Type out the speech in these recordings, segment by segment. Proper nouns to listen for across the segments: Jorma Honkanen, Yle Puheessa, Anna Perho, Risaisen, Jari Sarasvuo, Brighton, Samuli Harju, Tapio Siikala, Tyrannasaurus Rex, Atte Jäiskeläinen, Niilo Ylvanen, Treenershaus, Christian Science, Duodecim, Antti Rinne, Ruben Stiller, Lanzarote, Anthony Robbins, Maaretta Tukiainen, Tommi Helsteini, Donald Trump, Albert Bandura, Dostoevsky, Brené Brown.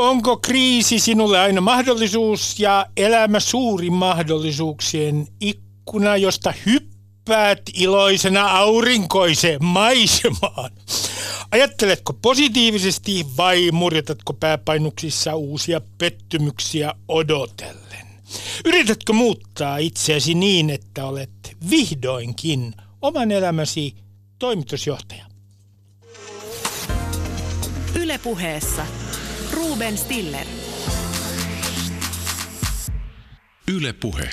Onko kriisi sinulle aina mahdollisuus ja elämä suuri mahdollisuuksien ikkuna, josta hyppäät iloisena aurinkoiseen maisemaan? Ajatteletko positiivisesti vai murjotatko pääpainuksissa uusia pettymyksiä odotellen? Yritätkö muuttaa itseäsi niin, että olet vihdoinkin oman elämäsi toimitusjohtaja? Yle Puheessa Ruben Stiller. Yle Puhe.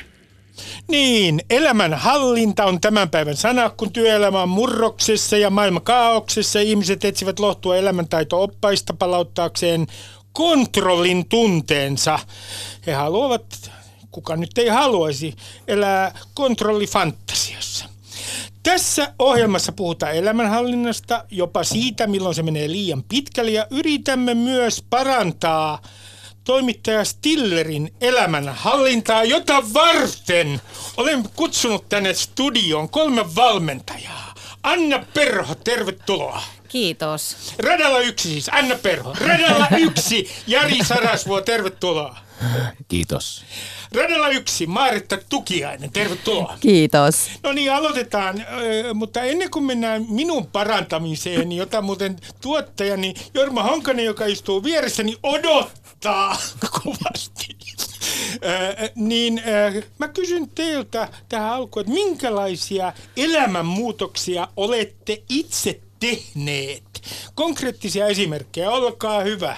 Niin, elämänhallinta on tämän päivän sana, kun työelämä on murroksessa ja maailma kaaoksessa. Ihmiset etsivät lohtua elämäntaito-oppaista palauttaakseen kontrollin tunteensa. He haluavat, kuka nyt ei haluaisi, elää kontrollifantasiassa. Tässä ohjelmassa puhutaan elämänhallinnasta, jopa siitä, milloin se menee liian pitkälle, ja yritämme myös parantaa toimittaja Stillerin elämänhallintaa, jota varten olen kutsunut tänne studioon 3 valmentajaa. Anna Perho, tervetuloa. Kiitos. Radalla 1 siis, Anna Perho. Radalla 1, Jari Sarasvuo, tervetuloa. Kiitos. Radalla 1, Maaretta Tukiainen, tervetuloa. Kiitos. No niin, aloitetaan, mutta ennen kuin mennään minun parantamiseen, jota muuten tuottajani Jorma Honkanen, joka istuu vieressäni, odottaa kovasti, niin mä kysyn teiltä tähän alkuun, että minkälaisia elämänmuutoksia olette itse tehneet? Konkreettisia esimerkkejä, olkaa hyvä.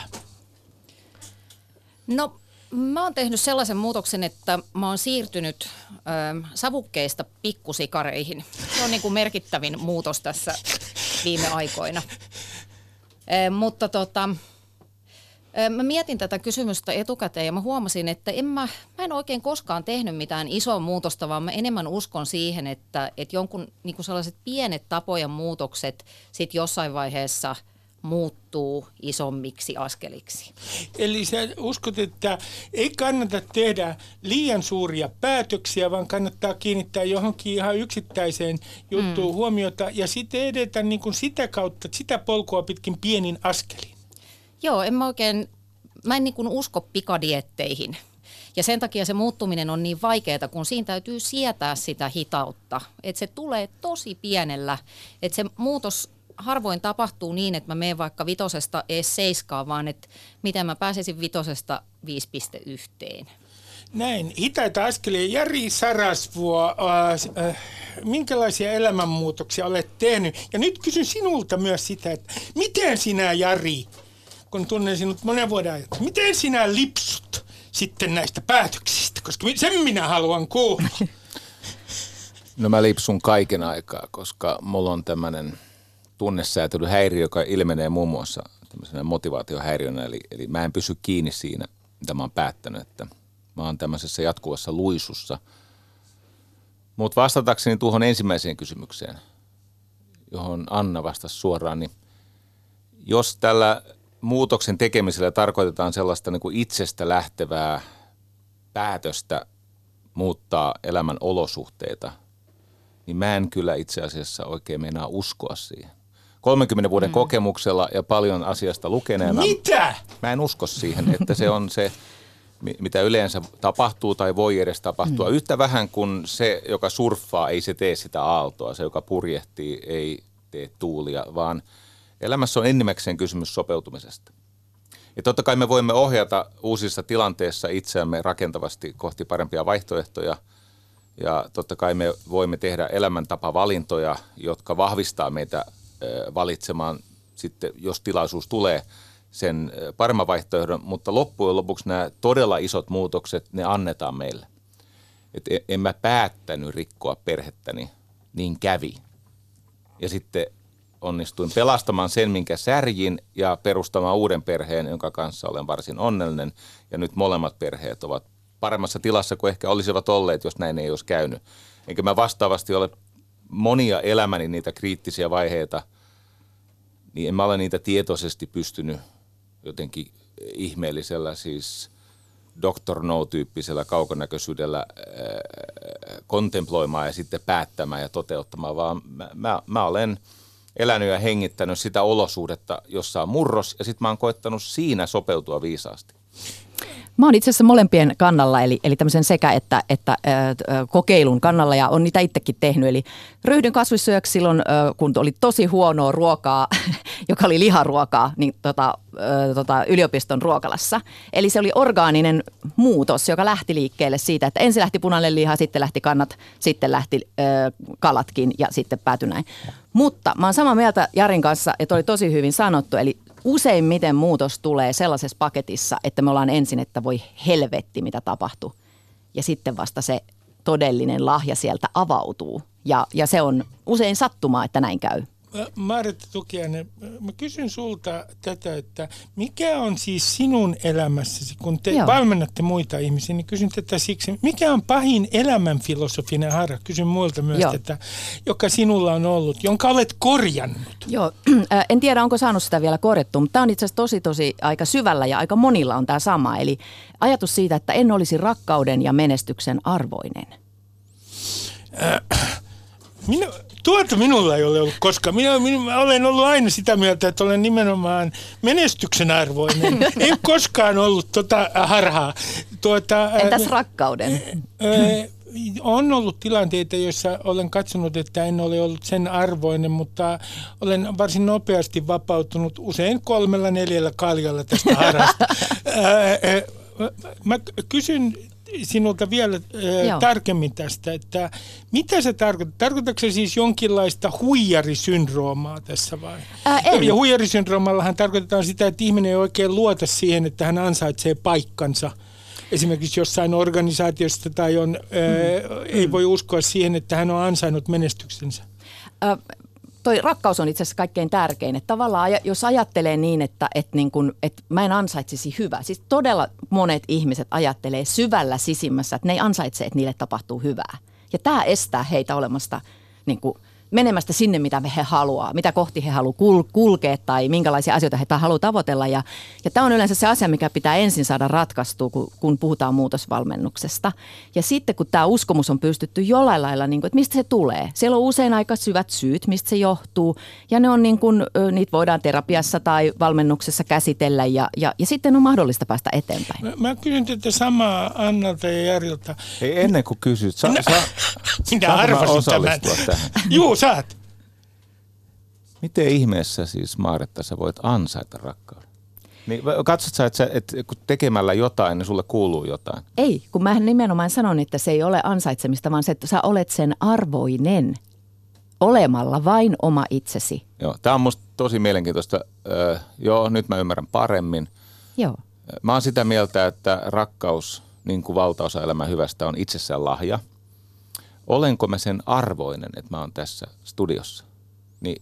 No, mä oon tehnyt sellaisen muutoksen, että mä oon siirtynyt savukkeista pikkusikareihin. Se on niin kuin merkittävin muutos tässä viime aikoina. Mutta mä mietin tätä kysymystä etukäteen ja mä huomasin, että mä en oikein koskaan tehnyt mitään isoa muutosta, vaan mä enemmän uskon siihen, että jonkun niin kuin sellaiset pienet tapojen muutokset sit jossain vaiheessa muuttuu isommiksi askeliksi. Eli sä uskot, että ei kannata tehdä liian suuria päätöksiä, vaan kannattaa kiinnittää johonkin ihan yksittäiseen juttuun huomiota ja sitten edetä niin kuin sitä kautta, sitä polkua pitkin pienin askelin. Joo, mä en niin kuin usko pikadietteihin. Ja sen takia se muuttuminen on niin vaikeaa, kun siinä täytyy sietää sitä hitautta. Että se tulee tosi pienellä, että se muutos harvoin tapahtuu niin, että mä menen vaikka 5 ees 7, vaan että miten mä pääsisin 5 5.1. Näin, hitaita askelia. Jari Sarasvuo, minkälaisia elämänmuutoksia olet tehnyt? Ja nyt kysyn sinulta myös sitä, että miten sinä, Jari, kun tunnen sinut monen vuoden ajan, miten sinä lipsut sitten näistä päätöksistä? Koska sen minä haluan kuulla. No mä lipsun kaiken aikaa, koska mulla on tämmöinen tunnesäätelyhäiriö, joka ilmenee muun muassa tämmöisenä motivaatiohäiriönä, eli mä en pysy kiinni siinä, mitä mä oon päättänyt, että mä oon tämmöisessä jatkuvassa luisussa. Mutta vastatakseni tuohon ensimmäiseen kysymykseen, johon Anna vastasi suoraan, niin jos tällä muutoksen tekemisellä tarkoitetaan sellaista niin kuin itsestä lähtevää päätöstä muuttaa elämän olosuhteita, niin mä en kyllä itse asiassa oikein meinaa uskoa siihen. 30 vuoden kokemuksella ja paljon asiasta lukeneena. Mitä? Mä en usko siihen, että se on se, mitä yleensä tapahtuu tai voi edes tapahtua. Yhtä vähän kuin se, joka surffaa, ei se tee sitä aaltoa. Se, joka purjehtii, ei tee tuulia, vaan elämässä on enimmäkseen kysymys sopeutumisesta. Ja totta kai me voimme ohjata uusissa tilanteissa itseämme rakentavasti kohti parempia vaihtoehtoja. Ja totta kai me voimme tehdä elämäntapavalintoja, jotka vahvistaa meitä valitsemaan sitten, jos tilaisuus tulee, sen paremman vaihtoehdon. Mutta loppujen lopuksi nämä todella isot muutokset, ne annetaan meille. Et en mä päättänyt rikkoa perhettäni, niin kävi. Ja sitten onnistuin pelastamaan sen, minkä särjin, ja perustamaan uuden perheen, jonka kanssa olen varsin onnellinen. Ja nyt molemmat perheet ovat paremmassa tilassa kuin ehkä olisivat olleet, jos näin ei olisi käynyt. Enkä mä vastaavasti ole monia elämäni niitä kriittisiä vaiheita, niin en mä ole niitä tietoisesti pystynyt jotenkin ihmeellisellä, siis Dr. No-tyyppisellä kaukonäköisyydellä kontemploimaan ja sitten päättämään ja toteuttamaan, vaan mä olen elänyt ja hengittänyt sitä olosuhdetta, jossa on murros, ja sitten mä oon koettanut siinä sopeutua viisaasti. Mä oon itse asiassa molempien kannalla, eli tämmöisen sekä että kokeilun kannalla, ja on niitä itsekin tehnyt. Eli ryhdyn kasvissyöksi silloin, kun oli tosi huonoa ruokaa, joka oli liharuokaa, niin yliopiston ruokalassa. Eli se oli orgaaninen muutos, joka lähti liikkeelle siitä, että ensin lähti punainen liha, sitten lähti kannat, sitten lähti kalatkin ja sitten päätyi näin. Mutta mä oon samaa mieltä Jarin kanssa, että oli tosi hyvin sanottu, eli useimmiten muutos tulee sellaisessa paketissa, että me ollaan ensin, että voi helvetti mitä tapahtui. Ja sitten vasta se todellinen lahja sieltä avautuu. Ja se on usein sattumaa, että näin käy. Maaretta Tukiainen, mä kysyn sulta tätä, että mikä on siis sinun elämässäsi, kun te valmennatte muita ihmisiä, niin kysyn tätä siksi, mikä on pahin elämänfilosofinen harha, kysyn muilta myös tätä, joka sinulla on ollut, jonka olet korjannut. Joo, en tiedä onko saanut sitä vielä korjattua, mutta tämä on itse asiassa tosi aika syvällä ja aika monilla on tämä sama, eli ajatus siitä, että en olisi rakkauden ja menestyksen arvoinen. Minulla ei ole ollut koskaan. Minä olen ollut aina sitä mieltä, että olen nimenomaan menestyksen arvoinen. Ei koskaan ollut harhaa. Entäs rakkauden? On ollut tilanteita, joissa olen katsonut, että en ole ollut sen arvoinen, mutta olen varsin nopeasti vapautunut usein 3-4 kaljalla tästä harhasta. Mä kysyn sinulta vielä tarkemmin tästä, että mitä se tarkoittaa? Tarkoitatko se siis jonkinlaista huijarisyndroomaa tässä vai? Ja huijarisyndroomallahan tarkoitetaan sitä, että ihminen ei oikein luota siihen, että hän ansaitsee paikkansa. Esimerkiksi jossain organisaatiossa tai ei voi uskoa siihen, että hän on ansainnut menestyksensä. Toi rakkaus on itse asiassa kaikkein tärkein. Että tavallaan jos ajattelee niin, että mä en ansaitsisi hyvää. Siis todella monet ihmiset ajattelee syvällä sisimmässä, että ne ei ansaitse, että niille tapahtuu hyvää. Ja tämä estää heitä olemasta, niin kuin, menemästä sinne, mitä he haluaa, mitä kohti he haluaa kulkea tai minkälaisia asioita he haluaa tavoitella. Ja tämä on yleensä se asia, mikä pitää ensin saada ratkaistua, kun puhutaan muutosvalmennuksesta. Ja sitten kun tämä uskomus on pystytty jollain lailla, niin kuin, että mistä se tulee. Siellä on usein aika syvät syyt, mistä se johtuu. Ja ne on niin kuin, niitä voidaan terapiassa tai valmennuksessa käsitellä ja sitten on mahdollista päästä eteenpäin. Mä kysyn tätä samaa Annalta ja Jarilta. Ei ennen kuin kysyt. Minä arvasin tämän. Juu, saat. Miten ihmeessä siis, Maaretta, sä voit ansaita rakkauden? Niin, katsot sä, että kun tekemällä jotain, niin sulle kuuluu jotain? Ei, kun mä nimenomaan sanon, että se ei ole ansaitsemista, vaan se, että sä olet sen arvoinen olemalla vain oma itsesi. Joo, tää on musta tosi mielenkiintoista. Nyt mä ymmärrän paremmin. Joo. Mä oon sitä mieltä, että rakkaus, niin kuin valtaosa elämän hyvästä, on itsessään lahja. Olenko mä sen arvoinen, että mä oon tässä studiossa? Niin.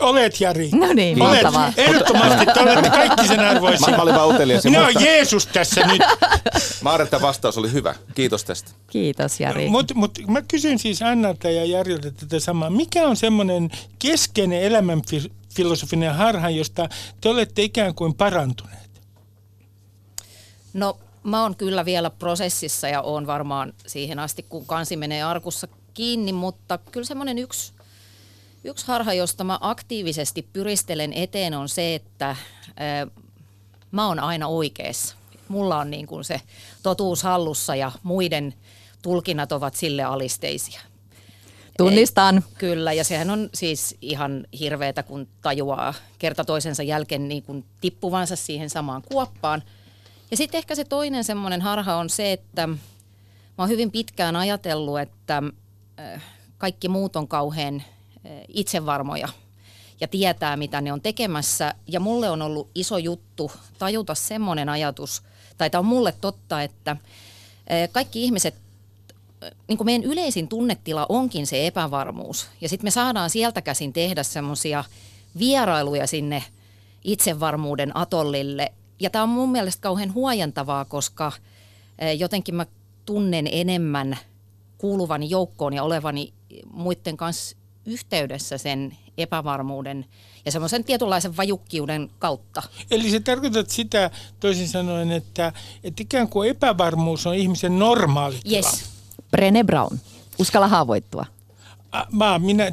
Olet, Jari. No niin, mahtavaa. Ehdottomasti te olette kaikki sen arvoisia. Mä olin vaan utelias. Minä olen Jeesus tässä nyt. Maaretta, vastaus oli hyvä. Kiitos tästä. Kiitos, Jari. Mut mä kysyn siis Annalta ja Jarilta tätä samaa. Mikä on semmoinen keskeinen elämänfilosofinen harha, josta te olette ikään kuin parantuneet? No. Mä oon kyllä vielä prosessissa ja oon varmaan siihen asti, kun kansi menee arkussa kiinni, mutta kyllä semmoinen yksi harha, josta mä aktiivisesti pyristelen eteen, on se, että mä oon aina oikeassa. Mulla on niin kuin se totuus hallussa ja muiden tulkinnat ovat sille alisteisia. Tunnistan. Kyllä, ja sehän on siis ihan hirveetä, kun tajuaa kerta toisensa jälkeen niin kuin tippuvansa siihen samaan kuoppaan. Ja sitten ehkä se toinen semmoinen harha on se, että mä oon hyvin pitkään ajatellut, että kaikki muut on kauhean itsevarmoja ja tietää, mitä ne on tekemässä. Ja mulle on ollut iso juttu tajuta semmoinen ajatus, tai tämä on mulle totta, että kaikki ihmiset, niin kuin meidän yleisin tunnetila onkin se epävarmuus. Ja sitten me saadaan sieltä käsin tehdä semmoisia vierailuja sinne itsevarmuuden atollille. Ja tämä on mun mielestä kauhean huojentavaa, koska jotenkin mä tunnen enemmän kuuluvani joukkoon ja olevani muiden kanssa yhteydessä sen epävarmuuden ja semmoisen tietynlaisen vajukkiuden kautta. Eli se tarkoitat sitä toisin sanoen, että ikään kuin epävarmuus on ihmisen normaali tila. Yes. Brené Brown. Uskalla haavoittua.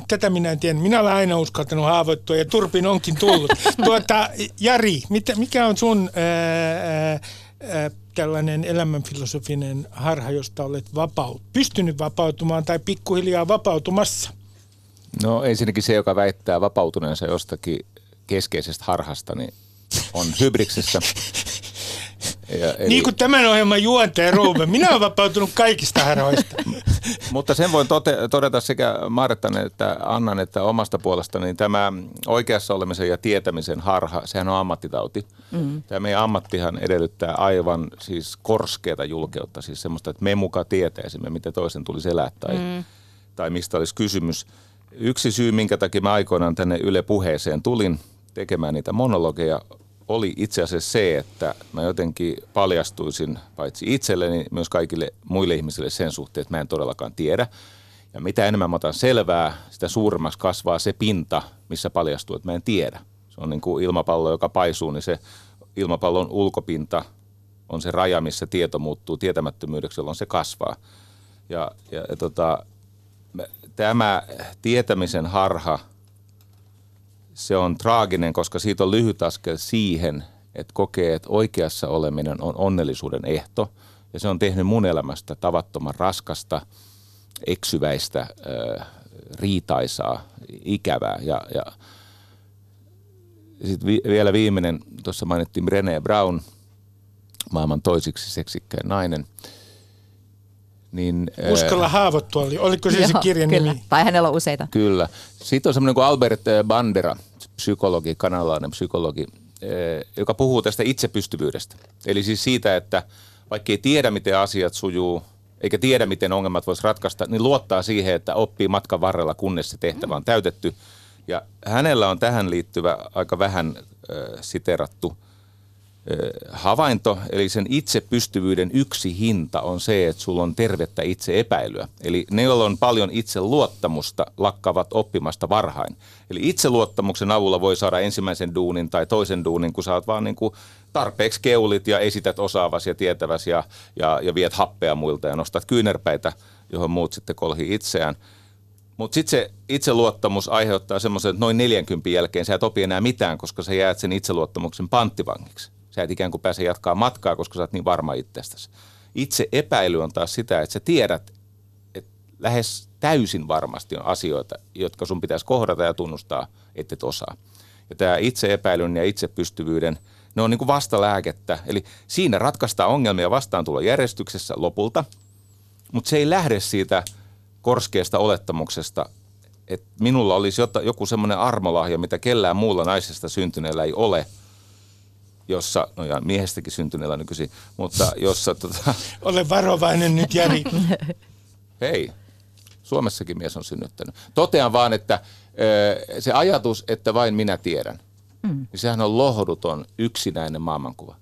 Tätä minä en tiedä. Minä olen aina uskaltanut haavoittua ja turpin onkin tullut. Jari, mikä on sun tällainen elämänfilosofinen harha, josta olet pystynyt vapautumaan tai pikkuhiljaa vapautumassa? No ensinnäkin se, joka väittää vapautuneensa jostakin keskeisestä harhasta, niin on hybriksessä. Niin kuin tämän ohjelman juontaja Ruben, minä olen vapautunut kaikista harhoista. Mutta sen voin todeta sekä Maarettan että Annan että omasta puolestani, niin tämä oikeassa olemisen ja tietämisen harha, sehän on ammattitauti. Mm. Tämä meidän ammattihan edellyttää aivan siis korskeata julkeutta, siis semmoista, että me muka tietäisimme, mitä toisen tulisi elää tai mistä olisi kysymys. Yksi syy, minkä takia mä aikoinaan tänne Yle Puheeseen tulin tekemään niitä monologeja, oli itse asiassa se, että mä jotenkin paljastuisin paitsi itselleni, myös kaikille muille ihmisille sen suhteen, että mä en todellakaan tiedä. Ja mitä enemmän mä otan selvää, sitä suuremmaksi kasvaa se pinta, missä paljastuu, että mä en tiedä. Se on niin kuin ilmapallo, joka paisuu, niin se ilmapallon ulkopinta on se raja, missä tieto muuttuu tietämättömyydeksi, jolloin se kasvaa. Tämä tietämisen harha, se on traaginen, koska siitä on lyhyt askel siihen, että kokee, että oikeassa oleminen on onnellisuuden ehto. Ja se on tehnyt mun elämästä tavattoman raskasta, eksyväistä, riitaisaa, ikävää. Ja sitten vielä viimeinen, tuossa mainittiin Brené Brown, maailman toisiksi seksikkäin nainen. Niin, Uskalla haavoittua, oliko se kirjan nimi? Tai hänellä on useita. Kyllä. Sitten on semmoinen kuin Albert Bandura, psykologi, kanadalainen psykologi, joka puhuu tästä itsepystyvyydestä. Eli siis siitä, että vaikka ei tiedä, miten asiat sujuu, eikä tiedä, miten ongelmat voisi ratkaista, niin luottaa siihen, että oppii matkan varrella, kunnes se tehtävä on täytetty. Ja hänellä on tähän liittyvä aika vähän siterattu havainto, eli sen itsepystyvyyden yksi hinta on se, että sulla on tervettä itseepäilyä. Eli ne, joilla on paljon itseluottamusta, lakkaavat oppimasta varhain. Eli itseluottamuksen avulla voi saada ensimmäisen duunin tai toisen duunin, kun sä oot vaan niin kuin tarpeeksi keulit ja esität osaavasi ja tietäväsi ja viet happea muilta ja nostat kyynärpäitä, johon muut sitten kolhii itseään. Mutta sitten se itseluottamus aiheuttaa semmoisen, että noin 40 jälkeen sä et opi enää mitään, koska sä jäät sen itseluottamuksen panttivangiksi. Sä et ikään kuin pääse jatkaa matkaa, koska sä oot niin varma itsestäsi. Itse epäily on taas sitä, että sä tiedät, että lähes täysin varmasti on asioita, jotka sun pitäisi kohdata ja tunnustaa, että et osaa. Ja tämä itseepäilyn ja itsepystyvyyden, ne on niin kuin vastalääkettä. Eli siinä ratkaistaan ongelmia vastaantulojärjestyksessä lopulta, mutta se ei lähde siitä korskeasta olettamuksesta, että minulla olisi joku semmoinen armolahja, mitä kellään muulla naisesta syntyneellä ei ole, jossa, no ja miehestäkin syntyneellä nykyisin, mutta jossa Ole varovainen nyt, Jari. Hei, Suomessakin mies on synnyttänyt. Totean vaan, että se ajatus, että vain minä tiedän, niin sehän on lohduton, yksinäinen maailmankuva.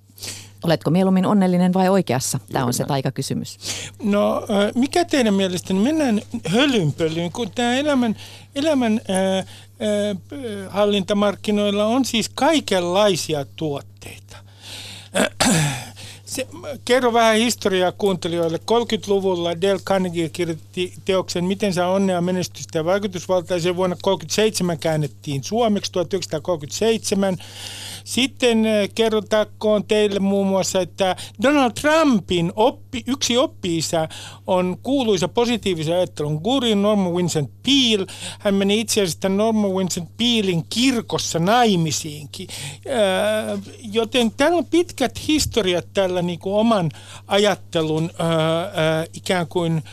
Oletko mieluummin onnellinen vai oikeassa? Tämä on se taikakysymys. No, mikä teidän mielestänne? Mennään hölynpölyyn, kun tämä elämän hallintamarkkinoilla on siis kaikenlaisia tuotteita. Kerro vähän historiaa kuuntelijoille. 30-luvulla Dale Carnegie kirjoitti teoksen Miten saa onnea, menestystä ja vaikutusvaltaisen. Vuonna 1937 käännettiin suomeksi, 1937. Sitten kerrotakoon teille muun muassa, että Donald Trumpin yksi oppi-isä on kuuluisa positiivisen ajattelun guru Norman Vincent Peale. Hän meni itse asiassa Norman Vincent Pealen kirkossa naimisiinkin. Joten täällä on pitkät historiat tällä niin kuin oman ajattelun ikään kuin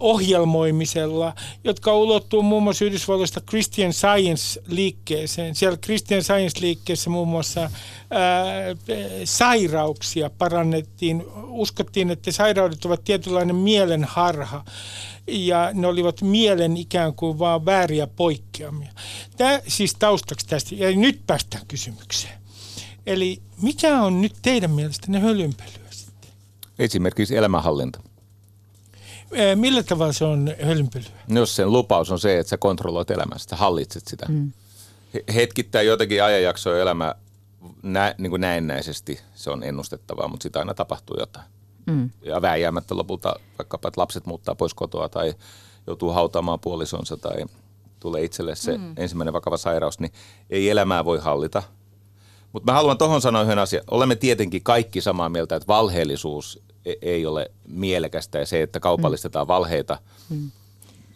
ohjelmoimisella, jotka ulottuu muun muassa Yhdysvalloista Christian Science-liikkeeseen. Siellä Christian Science-liikkeessä muun muassa sairauksia parannettiin. Uskottiin, että sairaudet ovat tietynlainen mielenharha ja ne olivat mielen ikään kuin vaan vääriä poikkeamia. Tämä siis taustaksi tästä. Ja nyt päästään kysymykseen. Eli mikä on nyt teidän mielestänne hölynpölyä sitten? Esimerkiksi elämänhallinta. Millä tavalla se on hölynpölyä? Jos sen lupaus on se, että sä kontrolloit elämäsi, sä hallitset sitä. Mm. Hetkittäin jotakin ajanjaksoa elämä niin kuin näennäisesti, se on ennustettavaa, mutta sitä aina tapahtuu jotain. Ja vääjäämättä lopulta vaikkapa, että lapset muuttaa pois kotoa tai joutuu hautaamaan puolisonsa tai tulee itselle se ensimmäinen vakava sairaus, niin ei elämää voi hallita. Mutta mä haluan tohon sanoa yhden asian. Olemme tietenkin kaikki samaa mieltä, että valheellisuus ei ole mielekästä ja se, että kaupallistetaan valheita,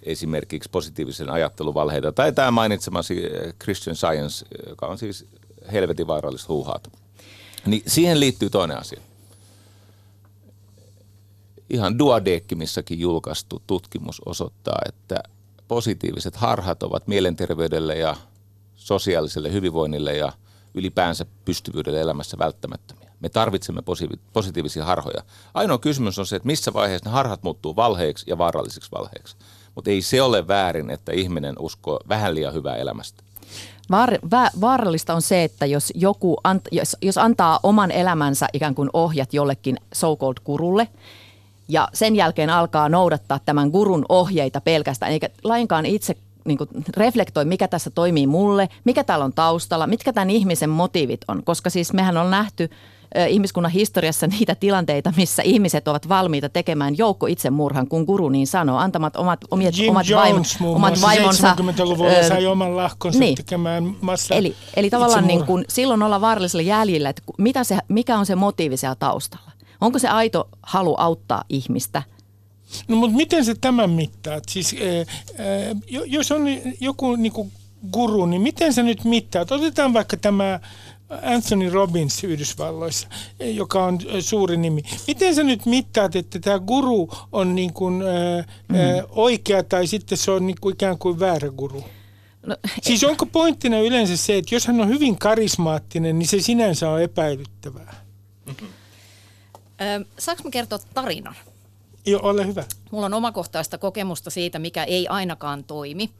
esimerkiksi positiivisen ajatteluvalheita. Tai tämä mainitsemasi Christian Science, joka on siis helvetin vaarallista huuhaata. Niin siihen liittyy toinen asia. Ihan Duodeckimissakin julkaistu tutkimus osoittaa, että positiiviset harhat ovat mielenterveydelle ja sosiaaliselle hyvinvoinnille ja ylipäänsä pystyvyydelle elämässä välttämättömiä. Me tarvitsemme positiivisia harhoja. Ainoa kysymys on se, että missä vaiheessa ne harhat muuttuu valheiksi ja vaarallisiksi valheiksi. Mutta ei se ole väärin, että ihminen uskoo vähän liian hyvää elämästä. Vaarallista on se, että jos antaa oman elämänsä ikään kuin ohjat jollekin so-called gurulle ja sen jälkeen alkaa noudattaa tämän gurun ohjeita pelkästään, eikä lainkaan itse niin kuin reflektoi, mikä tässä toimii mulle, mikä täällä on taustalla, mitkä tämän ihmisen motiivit on, koska siis mehän on nähty ihmiskunnan historiassa niitä tilanteita, missä ihmiset ovat valmiita tekemään joukko itsemurhan, kun guru niin sanoo, antamat omat vaimonsa. 70-luvulla sai oman lahkonsa tekemään massa eli tavallaan niin kuin, silloin ollaan vaarallisella jäljellä, että mikä on se motiivi siellä taustalla. Onko se aito halu auttaa ihmistä? No mutta miten se tämän mittaa? Siis, jos on joku niinku guru, niin miten se nyt mittaa? Otetaan vaikka tämä Anthony Robbins Yhdysvalloissa, joka on suuri nimi. Miten sä nyt mittaat, että tämä guru on niin kuin, oikea tai sitten se on niin kuin ikään kuin väärä guru? No, siis onko pointtina yleensä se, että jos hän on hyvin karismaattinen, niin se sinänsä on epäilyttävää? Mm-hmm. Saanko mä kertoa tarinan? Joo, ole hyvä. Mulla on omakohtaista kokemusta siitä, mikä ei ainakaan toimi.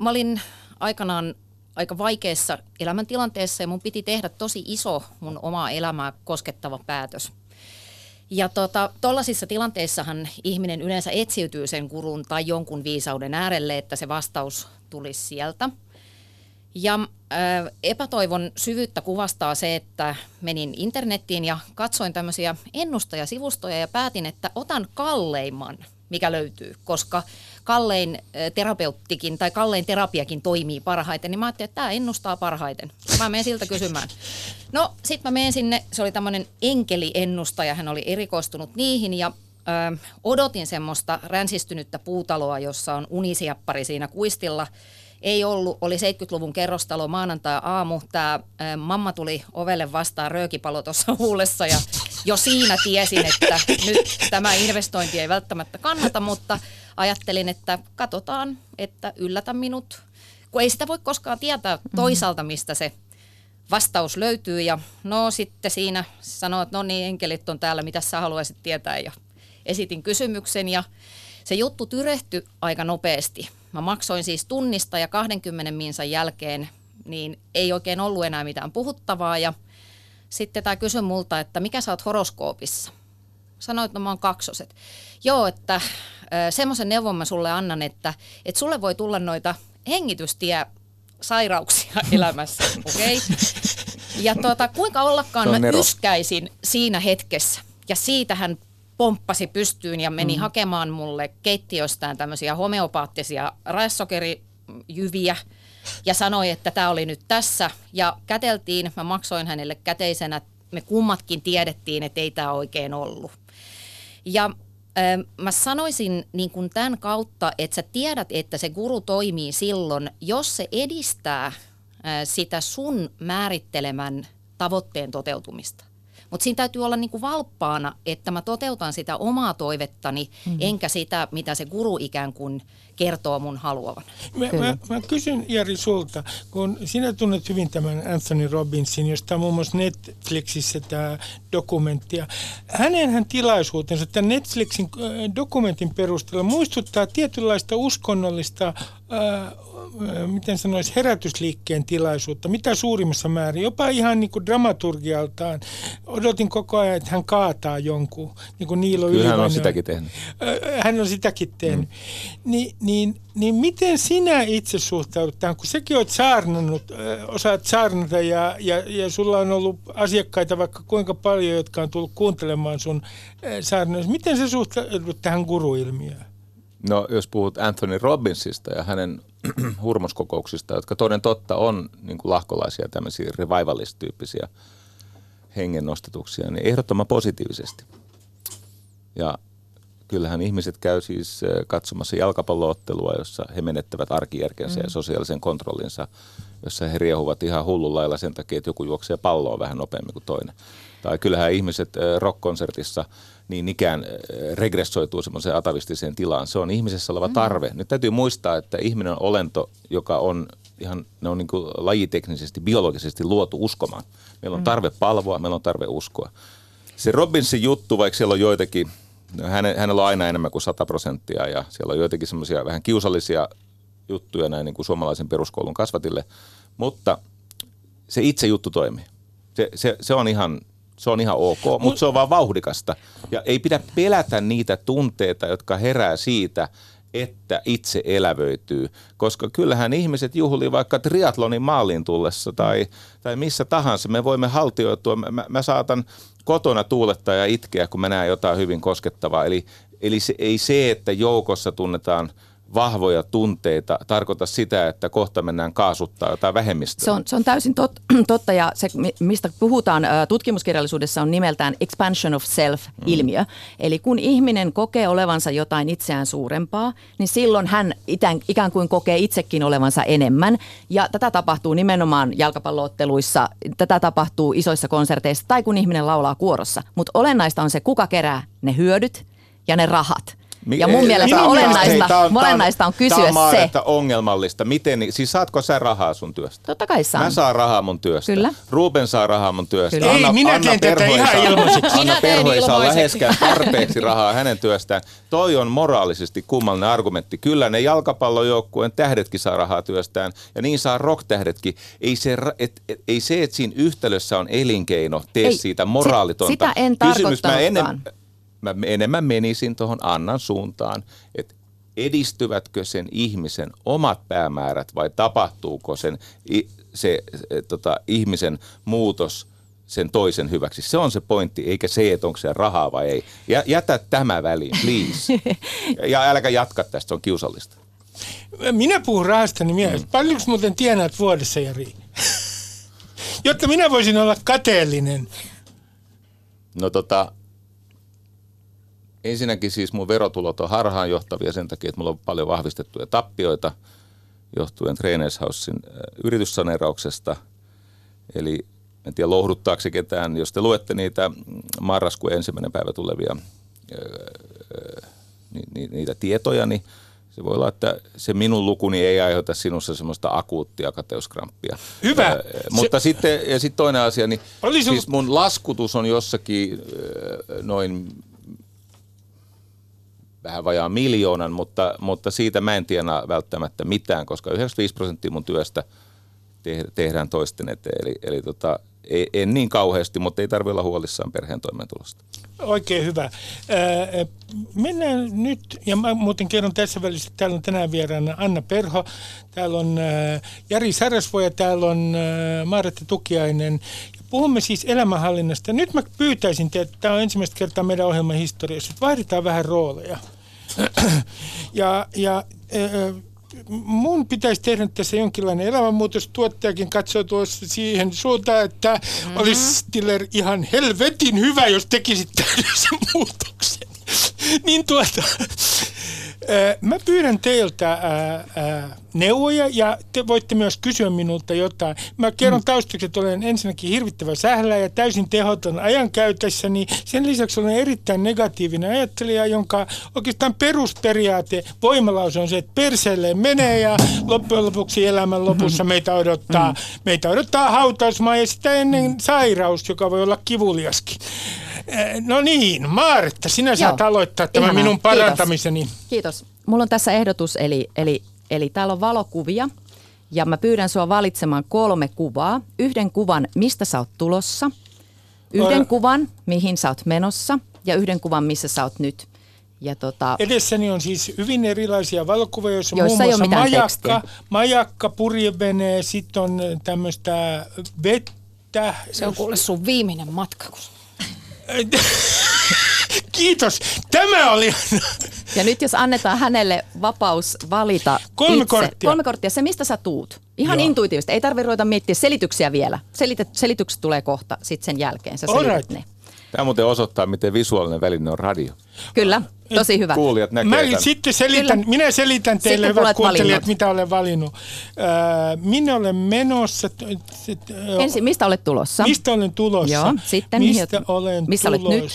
Mä olin aikanaan aika vaikeassa elämäntilanteessa ja mun piti tehdä tosi iso mun omaa elämää koskettava päätös. Ja tuollaisissa tilanteissahan ihminen yleensä etsiytyy sen gurun tai jonkun viisauden äärelle, että se vastaus tulisi sieltä. Ja epätoivon syvyyttä kuvastaa se, että menin internettiin ja katsoin tämmöisiä ennustajasivustoja ja päätin, että otan kalleimman, mikä löytyy, koska kallein terapeuttikin tai kallein terapiakin toimii parhaiten, niin mä ajattelin, että tämä ennustaa parhaiten. Mä menen siltä kysymään. No sit mä menen sinne, se oli tämmöinen enkeliennustaja, hän oli erikoistunut niihin ja odotin semmoista ränsistynyttä puutaloa, jossa on unisiappari siinä kuistilla. Ei ollut, oli 70-luvun kerrostalo maanantai-aamu, tämä mamma tuli ovelle vastaan röökipalo tuossa huulessa ja jo siinä tiesin, että nyt tämä investointi ei välttämättä kannata, mutta ajattelin, että katsotaan, että yllätä minut, kun ei sitä voi koskaan tietää toisaalta, mistä se vastaus löytyy ja no sitten siinä sanoo, että no niin, enkelit on täällä, mitä sä haluaisit tietää ja esitin kysymyksen ja se juttu tyrehtyi aika nopeasti. Mä maksoin siis tunnista ja 20 minsan jälkeen, niin ei oikein ollut enää mitään puhuttavaa. Ja sitten tää kysyi multa, että mikä sä oot horoskoopissa? Sanoit, että no, mä oon kaksoset. Joo, että semmoisen neuvon mä sulle annan, että sulle voi tulla noita hengitystiesairauksia elämässä. Okay? Ja kuinka ollakaan mä yskäisin siinä hetkessä. Ja siitähän pomppasi pystyyn ja meni hakemaan mulle keittiöstään tämmöisiä homeopaattisia raessokerijyviä ja sanoi, että tämä oli nyt tässä ja käteltiin, mä maksoin hänelle käteisenä, me kummatkin tiedettiin, että ei tämä oikein ollut. Ja mä sanoisin niin kuin tämän kautta, että sä tiedät, että se guru toimii silloin, jos se edistää sitä sun määrittelemän tavoitteen toteutumista. Mutta siinä täytyy olla niinku valppaana, että mä toteutan sitä omaa toivettani, enkä sitä, mitä se guru ikään kuin kertoo mun haluavan. Mä kysyn Jari sulta, kun sinä tunnet hyvin tämän Anthony Robbinsin, josta on muun muassa Netflixissä tämä dokumentti. Hänenhän tilaisuutensa tämän Netflixin dokumentin perusteella muistuttaa tietynlaista uskonnollista miten sanoisi, herätysliikkeen tilaisuutta, mitä suurimmassa määrin, jopa ihan niin kuin dramaturgialtaan. Odotin koko ajan, että hän kaataa jonkun, niin kuin Niilo Ylvanen. Kyllä hän on sitäkin tehnyt. Hän on sitäkin tehnyt. Niin miten sinä itse suhtaudut tähän, kun säkin olet saarnannut, osaat saarnata ja sulla on ollut asiakkaita vaikka kuinka paljon, jotka on tullut kuuntelemaan sun saarnoissa. Miten sä suhtaudut tähän guru-ilmiöön? No jos puhut Anthony Robbinsista ja hänen hurmoskokouksista, jotka toden totta on niin kuin lahkolaisia tämmöisiä revivalist-tyyppisiä hengennostatuksia, niin ehdottoman positiivisesti. Ja kyllähän ihmiset käy siis katsomassa jalkapalloottelua, jossa he menettävät arkijärkensä ja sosiaalisen kontrollinsa, jossa he riehuvat ihan hullun lailla sen takia, että joku juoksee palloa vähän nopeammin kuin toinen. Tai kyllähän ihmiset rock-konsertissa niin ikään regressoituu semmoiseen atavistiseen tilaan. Se on ihmisessä oleva tarve. Nyt täytyy muistaa, että ihminen on olento, joka on ihan ne on niin kuin lajiteknisesti, biologisesti luotu uskomaan. Meillä on tarve palvoa, meillä on tarve uskoa. Se Robbinsin juttu, vaikka siellä on joitakin, hänellä on aina enemmän kuin 100% ja siellä on joitakin semmoisia vähän kiusallisia juttuja näin niin kuin suomalaisen peruskoulun kasvatille, mutta se itse juttu toimii. Se on ihan ok, mutta se on vaan vauhdikasta. Ja ei pidä pelätä niitä tunteita, jotka herää siitä, että itse elävöityy. Koska kyllähän ihmiset juhlii vaikka triathlonin maaliin tullessa tai missä tahansa. Me voimme haltioitua. Mä saatan kotona tuulettaa ja itkeä, kun mä näen jotain hyvin koskettavaa. Eli se, ei se, että joukossa tunnetaan vahvoja tunteita tarkoita sitä, että kohta mennään kaasuttaa jotain vähemmistöä. Se on täysin totta ja se, mistä puhutaan tutkimuskirjallisuudessa on nimeltään expansion of self-ilmiö. Eli kun ihminen kokee olevansa jotain itseään suurempaa, niin silloin hän ikään kuin kokee itsekin olevansa enemmän. Ja tätä tapahtuu nimenomaan jalkapallootteluissa, tätä tapahtuu isoissa konserteissa tai kun ihminen laulaa kuorossa. Mutta olennaista on se, kuka kerää ne hyödyt ja ne rahat. Ja mun mielestä olennaista on kysyä se. Tämä on Maaretta ongelmallista. Siis saatko sä rahaa sun työstä? Totta kai saan. Mä saan rahaa mun työstä. Kyllä. Ruben saa rahaa mun työstä. Kyllä. Ei, minä teen tätä ihan ilmaiseksi. Anna Perho ei saa läheskään tarpeeksi rahaa hänen työstään. Toi on moraalisesti kummallinen argumentti. Kyllä ne jalkapallojoukkueen tähdetkin saa rahaa työstään ja niin saa rock-tähdetkin. Ei se, että siinä yhtälössä on elinkeino, tee siitä moraalitonta. Sitä en tarkoittanutkaan. Mä enemmän menisin tuohon Annan suuntaan, että edistyvätkö sen ihmisen omat päämäärät vai tapahtuuko se ihmisen muutos sen toisen hyväksi. Se on se pointti, eikä se, että onko se rahaa vai ei. Jätä tämä väliin, please. Ja äläkä jatka tästä, se on kiusallista. Minä puhun rahasta, niin paljonko muuten tienaat vuodessa, Jari? Jotta minä voisin olla kateellinen. No ensinnäkin siis mun verotulot on harhaanjohtavia sen takia, että mulla on paljon vahvistettuja tappioita johtuen Treenershausin yrityssaneerauksesta. Eli en tiedä lohduttaako se ketään, jos te luette niitä marraskuun 1. päivä tulevia niitä tietoja, niin se voi olla, että se minun lukuni ei aiheuta sinussa semmoista akuuttia kateuskrampia. Hyvä! Mutta sitten toinen asia, niin siis mun laskutus on jossakin noin vähän vajaa 1 000 000, mutta siitä mä en tienaa välttämättä mitään, koska 95% mun työstä tehdään toisten eteen. Eli en niin kauheasti, mutta ei tarvitse olla huolissaan perheen toimeentulosta. Oikein hyvä. Mennään nyt, ja mä muuten kerron tässä välissä, täällä on tänään vieraana Anna Perho, täällä on Jari Sarasvuo ja täällä on Maaretta Tukiainen. Puhumme siis elämänhallinnasta. Nyt mä pyytäisin teitä, tämä on ensimmäistä kertaa meidän ohjelman historiassa, että vaihdetaan vähän rooleja. Mun pitäisi tehdä tässä jonkinlainen elämänmuutos. Tuottajakin katsoo tuossa siihen suuntaan, että olisi Stiller ihan helvetin hyvä, jos tekisit täydellisen muutoksen. Niin mä pyydän teiltä neuvoja ja te voitte myös kysyä minulta jotain. Mä kerron taustaksi, että olen ensinnäkin hirvittävä sähläjä ja täysin tehoton ajankäytössä, niin sen lisäksi olen erittäin negatiivinen ajattelija, jonka oikeastaan perusperiaate, voimalause on se, että perseelleen menee ja loppujen lopuksi elämän lopussa meitä odottaa hautausmaa ja sitä ennen sairaus, joka voi olla kivuliaskin. No niin, Maaretta, sinä saat aloittaa tämän minun parantamiseni. Kiitos. Mulla on tässä ehdotus, eli täällä on valokuvia ja mä pyydän sua valitsemaan 3 kuvaa. Yhden kuvan, mistä sä oot tulossa, yhden kuvan, mihin sä oot menossa ja yhden kuvan, missä sä oot nyt. Ja edessäni on siis hyvin erilaisia valokuvia, joissa on muun muassa majakka, purjevene, sitten on tämmöistä vettä. Se on kuule sun viimeinen matka. Kiitos. Tämä oli Ja nyt jos annetaan hänelle vapaus valita kolme korttia. Kolme korttia, se mistä sä tuut. Ihan intuitiivisesti, ei tarvitse ruveta miettiä selityksiä vielä. Selitykset tulee kohta sitten sen jälkeen, sä selität ne. Tämä muuten osoittaa, miten visuaalinen väline on radio. Kyllä, tosi hyvä. Kuulijat näkee tämän. Minä selitän teille, hyvät kuuntelijat, mitä olen valinnut. Minä olen menossa. Ensin, mistä olet tulossa? Mistä olen tulossa? Joo, sitten missä olet nyt?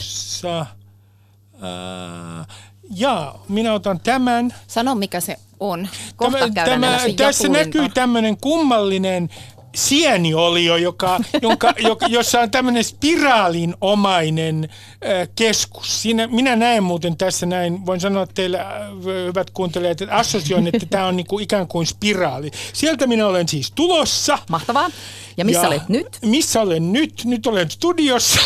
Minä otan tämän. Sano, mikä se on. Kohta käydään näin. Tässä näkyy tämmöinen kummallinen sieniolio, jossa on tämmöinen spiraalinomainen keskus. Siinä, minä näen muuten tässä näin, voin sanoa teille, hyvät kuuntelijat, että assosioin, että tämä on niinku ikään kuin spiraali. Sieltä minä olen siis tulossa. Mahtavaa. Ja missä olet nyt? Missä olen nyt? Nyt olen studiossa.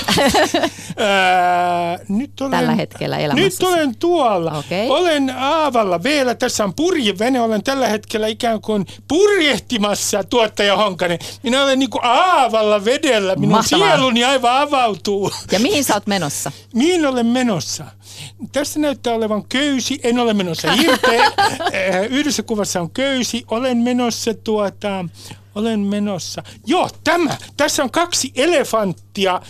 Tällä hetkellä elämässä. Nyt olen tuolla. Okay. Olen aavalla vielä. Tässä on purjevene. Olen tällä hetkellä ikään kuin purjehtimassa, tuottaja Honkanen. Minä olen niin kuin aavalla vedellä. Minun sieluni aivan avautuu. Ja mihin sä oot menossa? Mihin olen menossa? Tässä näyttää olevan köysi. En ole menossa hirveä. Yhdessä kuvassa on köysi. Olen menossa Joo, tämä. Tässä on kaksi elefanttia.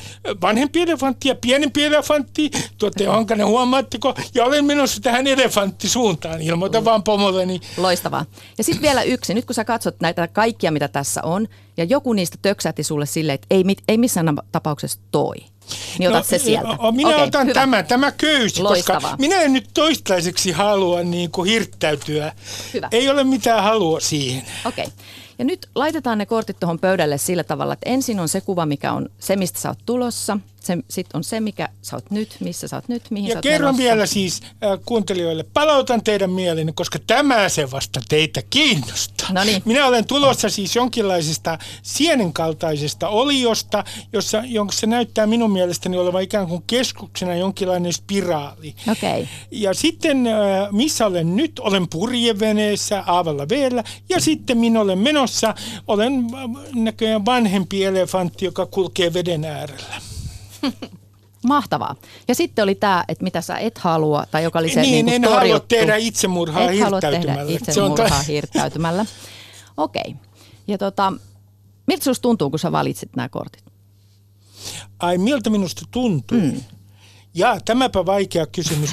Vanhempi elefantti ja pienempi elefantti. Tuottaja Honkanen, huomaatteko? Ja olen menossa tähän elefanttisuuntaan. Ilmoitan vaan pomolleni. Loistavaa. Ja sitten vielä yksi. Nyt kun sä katsot näitä kaikkia, mitä tässä on, ja joku niistä töksähti sulle silleen, että ei missään tapauksessa toi. Niin otat se sieltä. Minä otan hyvä. Tämä köysi, loistavaa. Koska minä en nyt toistaiseksi halua niin kuin hirttäytyä. Hyvä. Ei ole mitään halua siihen. Okei. Ja nyt laitetaan ne kortit tuohon pöydälle sillä tavalla, että ensin on se kuva, mikä on se, mistä sä oot tulossa. Sitten on se, mikä sä oot nyt, missä sä oot nyt, mihin sä oot menossa. Ja kerron vielä siis kuuntelijoille, palautan teidän mielenne, koska tämä se vasta teitä kiinnostaa. Noniin. Minä olen tulossa siis jonkinlaisesta sienenkaltaisesta oliosta, jossa näyttää minun mielestäni olevan ikään kuin keskuksena jonkinlainen spiraali. Okay. Ja sitten missä olen nyt, olen purjeveneessä, aavalla veellä, ja sitten minä olen menossa, olen näköjään vanhempi elefantti, joka kulkee veden äärellä. Mahtavaa. Ja sitten oli tämä, että mitä sä et halua, tai joka oli se niin en torjuttu. Halua tehdä itsemurhaa hirttäytymällä. Okei. Ja miltä sinusta tuntuu, kun sä valitsit nämä kortit? Ai, miltä minusta tuntuu? Jaa, tämäpä vaikea kysymys.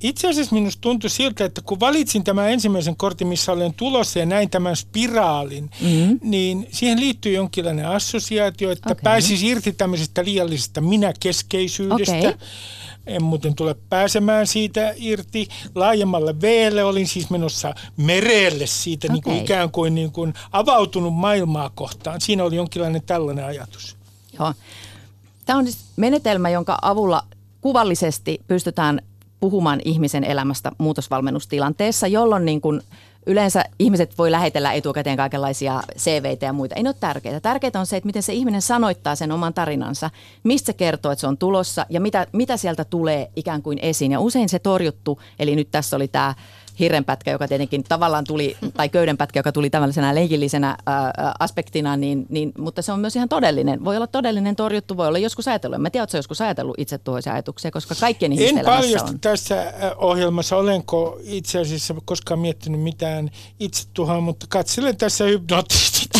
Itse asiassa minusta tuntui siltä, että kun valitsin tämän ensimmäisen kortin, missä olen tulossa ja näin tämän spiraalin, niin siihen liittyy jonkinlainen assosiaatio, että pääsisi irti tämmöisestä liiallisesta minäkeskeisyydestä. En muuten tule pääsemään siitä irti. Laajemmalle veelle olin siis menossa merelle siitä niin kuin avautunut maailmaa kohtaan. Siinä oli jonkinlainen tällainen ajatus. Joo. Tämä on menetelmä, jonka avulla kuvallisesti pystytään puhumaan ihmisen elämästä muutosvalmennustilanteessa, jolloin niin kuin yleensä ihmiset voi lähetellä etukäteen kaikenlaisia CV:itä ja muita. Ei ne ole tärkeää. Tärkeää on se, että miten se ihminen sanoittaa sen oman tarinansa, mistä se kertoo, että se on tulossa ja mitä sieltä tulee ikään kuin esiin. Ja usein se torjuttu, eli nyt tässä oli tämä hirrenpätkä, joka tietenkin tavallaan tuli, tai köydenpätkä, joka tuli tämmöisenä leikillisenä aspektina, mutta se on myös ihan todellinen. Voi olla todellinen torjuttu, voi olla joskus ajatellut. Mä tiedän, että sä joskus ajatellut itse tuollaisia ajatuksia, koska kaikkien ihmisten elämässä on. En paljasta tässä ohjelmassa, olenko itse asiassa koskaan miettinyt mitään itsetuhoa, mutta katselen tässä hypnoottisista.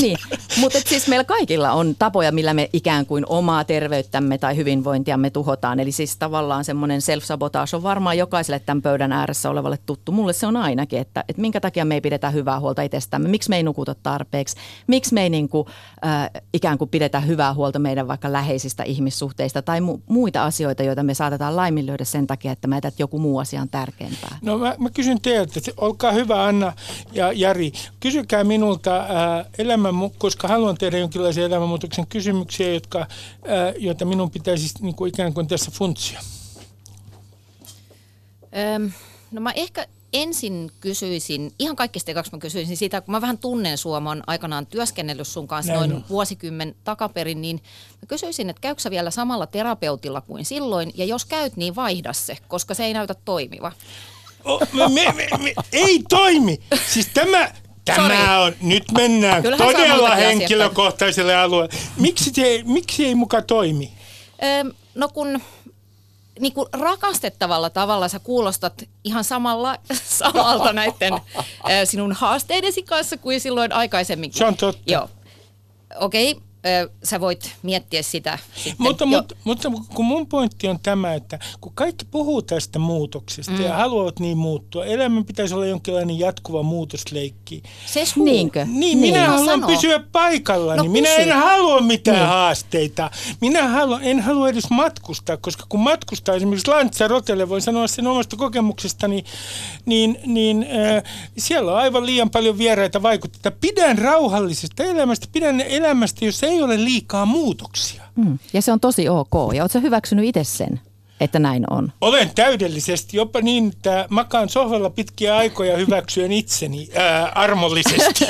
Niin, mutta siis meillä kaikilla on tapoja, millä me ikään kuin omaa terveyttämme tai hyvinvointiamme tuhotaan. Eli siis tavallaan semmoinen self-sabotage on varmaan jokaiselle tämän pöydän ääressä olevalle tuttu. Mulle se on ainakin, että minkä takia me ei pidetä hyvää huolta itsestämme, miksi me ei nukuta tarpeeksi, miksi me ei ikään kuin pidetä hyvää huolta meidän vaikka läheisistä ihmissuhteista tai muita asioita, joita me saatetaan laiminlyödä sen takia, että mä etät joku muu asia on tärkeämpää. No mä kysyn teiltä, olkaa hyvä Anna ja Jari, kysykää minulta koska haluan tehdä jonkinlaisia elämänmuutoksen kysymyksiä, joita minun pitäisi niin kuin ikään kuin tässä funtsia. No mä ehkä ensin kysyisin, ihan kaikista ekaksi mä kysyisin sitä, kun mä vähän tunnen sua, mä oon aikanaan työskennellyt sun kanssa noin vuosikymmen takaperin, niin mä kysyisin, että käykö sä vielä samalla terapeutilla kuin silloin, ja jos käyt, niin vaihda se, koska se ei näytä toimiva. Ei toimi! Siis tämä on, nyt mennään kyllähän todella henkilökohtaiselle alueelle. Miksi ei muka toimi? No kun niin kuin rakastettavalla tavalla sä kuulostat ihan samalta näiden sinun haasteidesi kanssa kuin silloin aikaisemminkin. Se on totta. Joo. Okei, sä voit miettiä sitä sitten. Mutta kun mun pointti on tämä, että kun kaikki puhuu tästä muutoksesta ja haluavat niin muuttua, elämän pitäisi olla jonkinlainen jatkuva muutosleikki. Ses niinkö? Niin, minä haluan pysyä paikallani. No, minä en halua mitään haasteita. Minä en halua edes matkustaa, koska kun matkustaa esimerkiksi Lanzarotelle, voin sanoa sen omasta kokemuksestani, niin siellä on aivan liian paljon vieraita vaikutteita. Pidän rauhallisesta elämästä, pidän elämästä, jos ei ole liikaa muutoksia. Ja se on tosi ok. Ja ootko hyväksynyt itse sen, että näin on? Olen täydellisesti. Jopa niin, että makaan sohvalla pitkiä aikoja hyväksyen itseni armollisesti.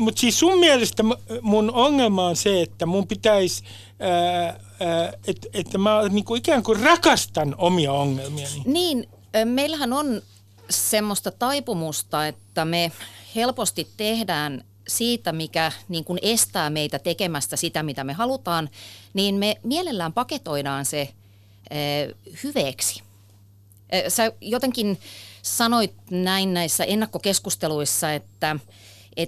Mutta siis sun mielestä mun ongelma on se, että mun pitäisi, että mä niinku ikään kuin rakastan omia ongelmiani. Niin, meillähän on semmoista taipumusta, että me helposti tehdään siitä, mikä niin kuin estää meitä tekemästä sitä, mitä me halutaan, niin me mielellään paketoidaan se hyveeksi. Sä jotenkin sanoit näin näissä ennakkokeskusteluissa, että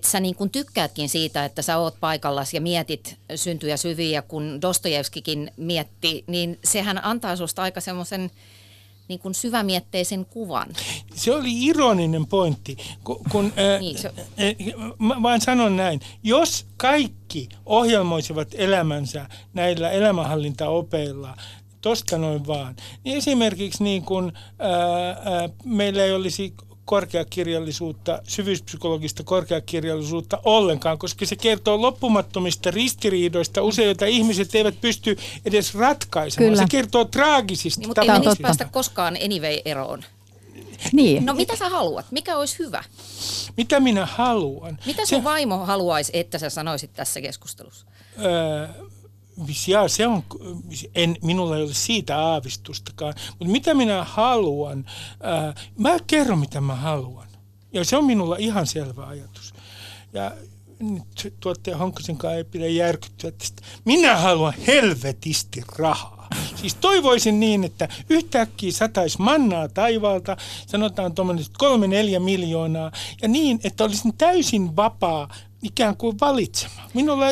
sä niin kuin tykkäätkin siitä, että sä oot paikallasi ja mietit syntyjä syviä, kun Dostoevskikin mietti, niin sehän antaa susta aika semmoisen niin kuin syvämietteisen kuvan. Se oli ironinen pointti, mä vaan sanon näin. Jos kaikki ohjelmoisivat elämänsä näillä elämänhallintaopeilla, tosta noin vaan, niin esimerkiksi niin kun, meillä ei olisi korkeakirjallisuutta, syvyyspsykologista korkeakirjallisuutta ollenkaan, koska se kertoo loppumattomista ristiriidoista usein, joita ihmiset eivät pysty edes ratkaisemaan. Kyllä. Se kertoo traagisista niin, mutta ei menisi päästä koskaan anyway-eroon. Niin. No mitä sä haluat? Mikä olisi hyvä? Mitä minä haluan? Mitä sun vaimo haluaisi, että sä sanoisit tässä keskustelussa? Minulla ei ole siitä aavistustakaan, mutta mitä minä haluan, mä kerron mitä mä haluan. Ja se on minulla ihan selvä ajatus. Ja nyt tuottaja Honkasenkaan ei pidä järkyttyä tästä. Minä haluan helvetisti rahaa. Siis toivoisin niin, että yhtäkkiä sataisi mannaa taivaalta, sanotaan tuommoinen 3-4 miljoonaa, ja niin, että olisin täysin vapaa ikään kuin valitsemaan. Minulla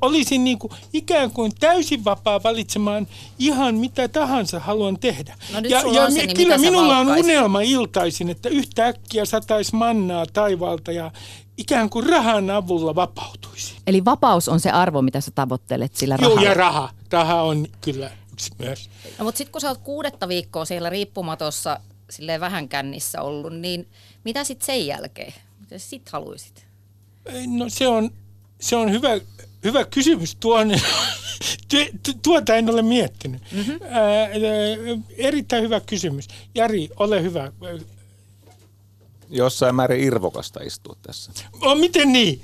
olisin niin kuin ikään kuin täysin vapaa valitsemaan ihan mitä tahansa haluan tehdä. No nyt ja on se, niin kyllä minulla on unelma iltaisin, että yhtäkkiä sataisi mannaa taivaalta ja ikään kuin rahan avulla vapautuisi. Eli vapaus on se arvo, mitä sä tavoittelet sillä rahalla. Joo, ja raha. Raha on kyllä yksi myös. No, mutta sitten kun sä oot 6 viikkoa siellä riippumatossa silleen vähän kännissä ollut, niin mitä sitten sen jälkeen? Mitä sä sitten haluisit? No se on hyvä kysymys. Tuota en ole miettinyt. Erittäin hyvä kysymys. Jari, ole hyvä. Jossain määrin irvokasta istua tässä. Miten niin?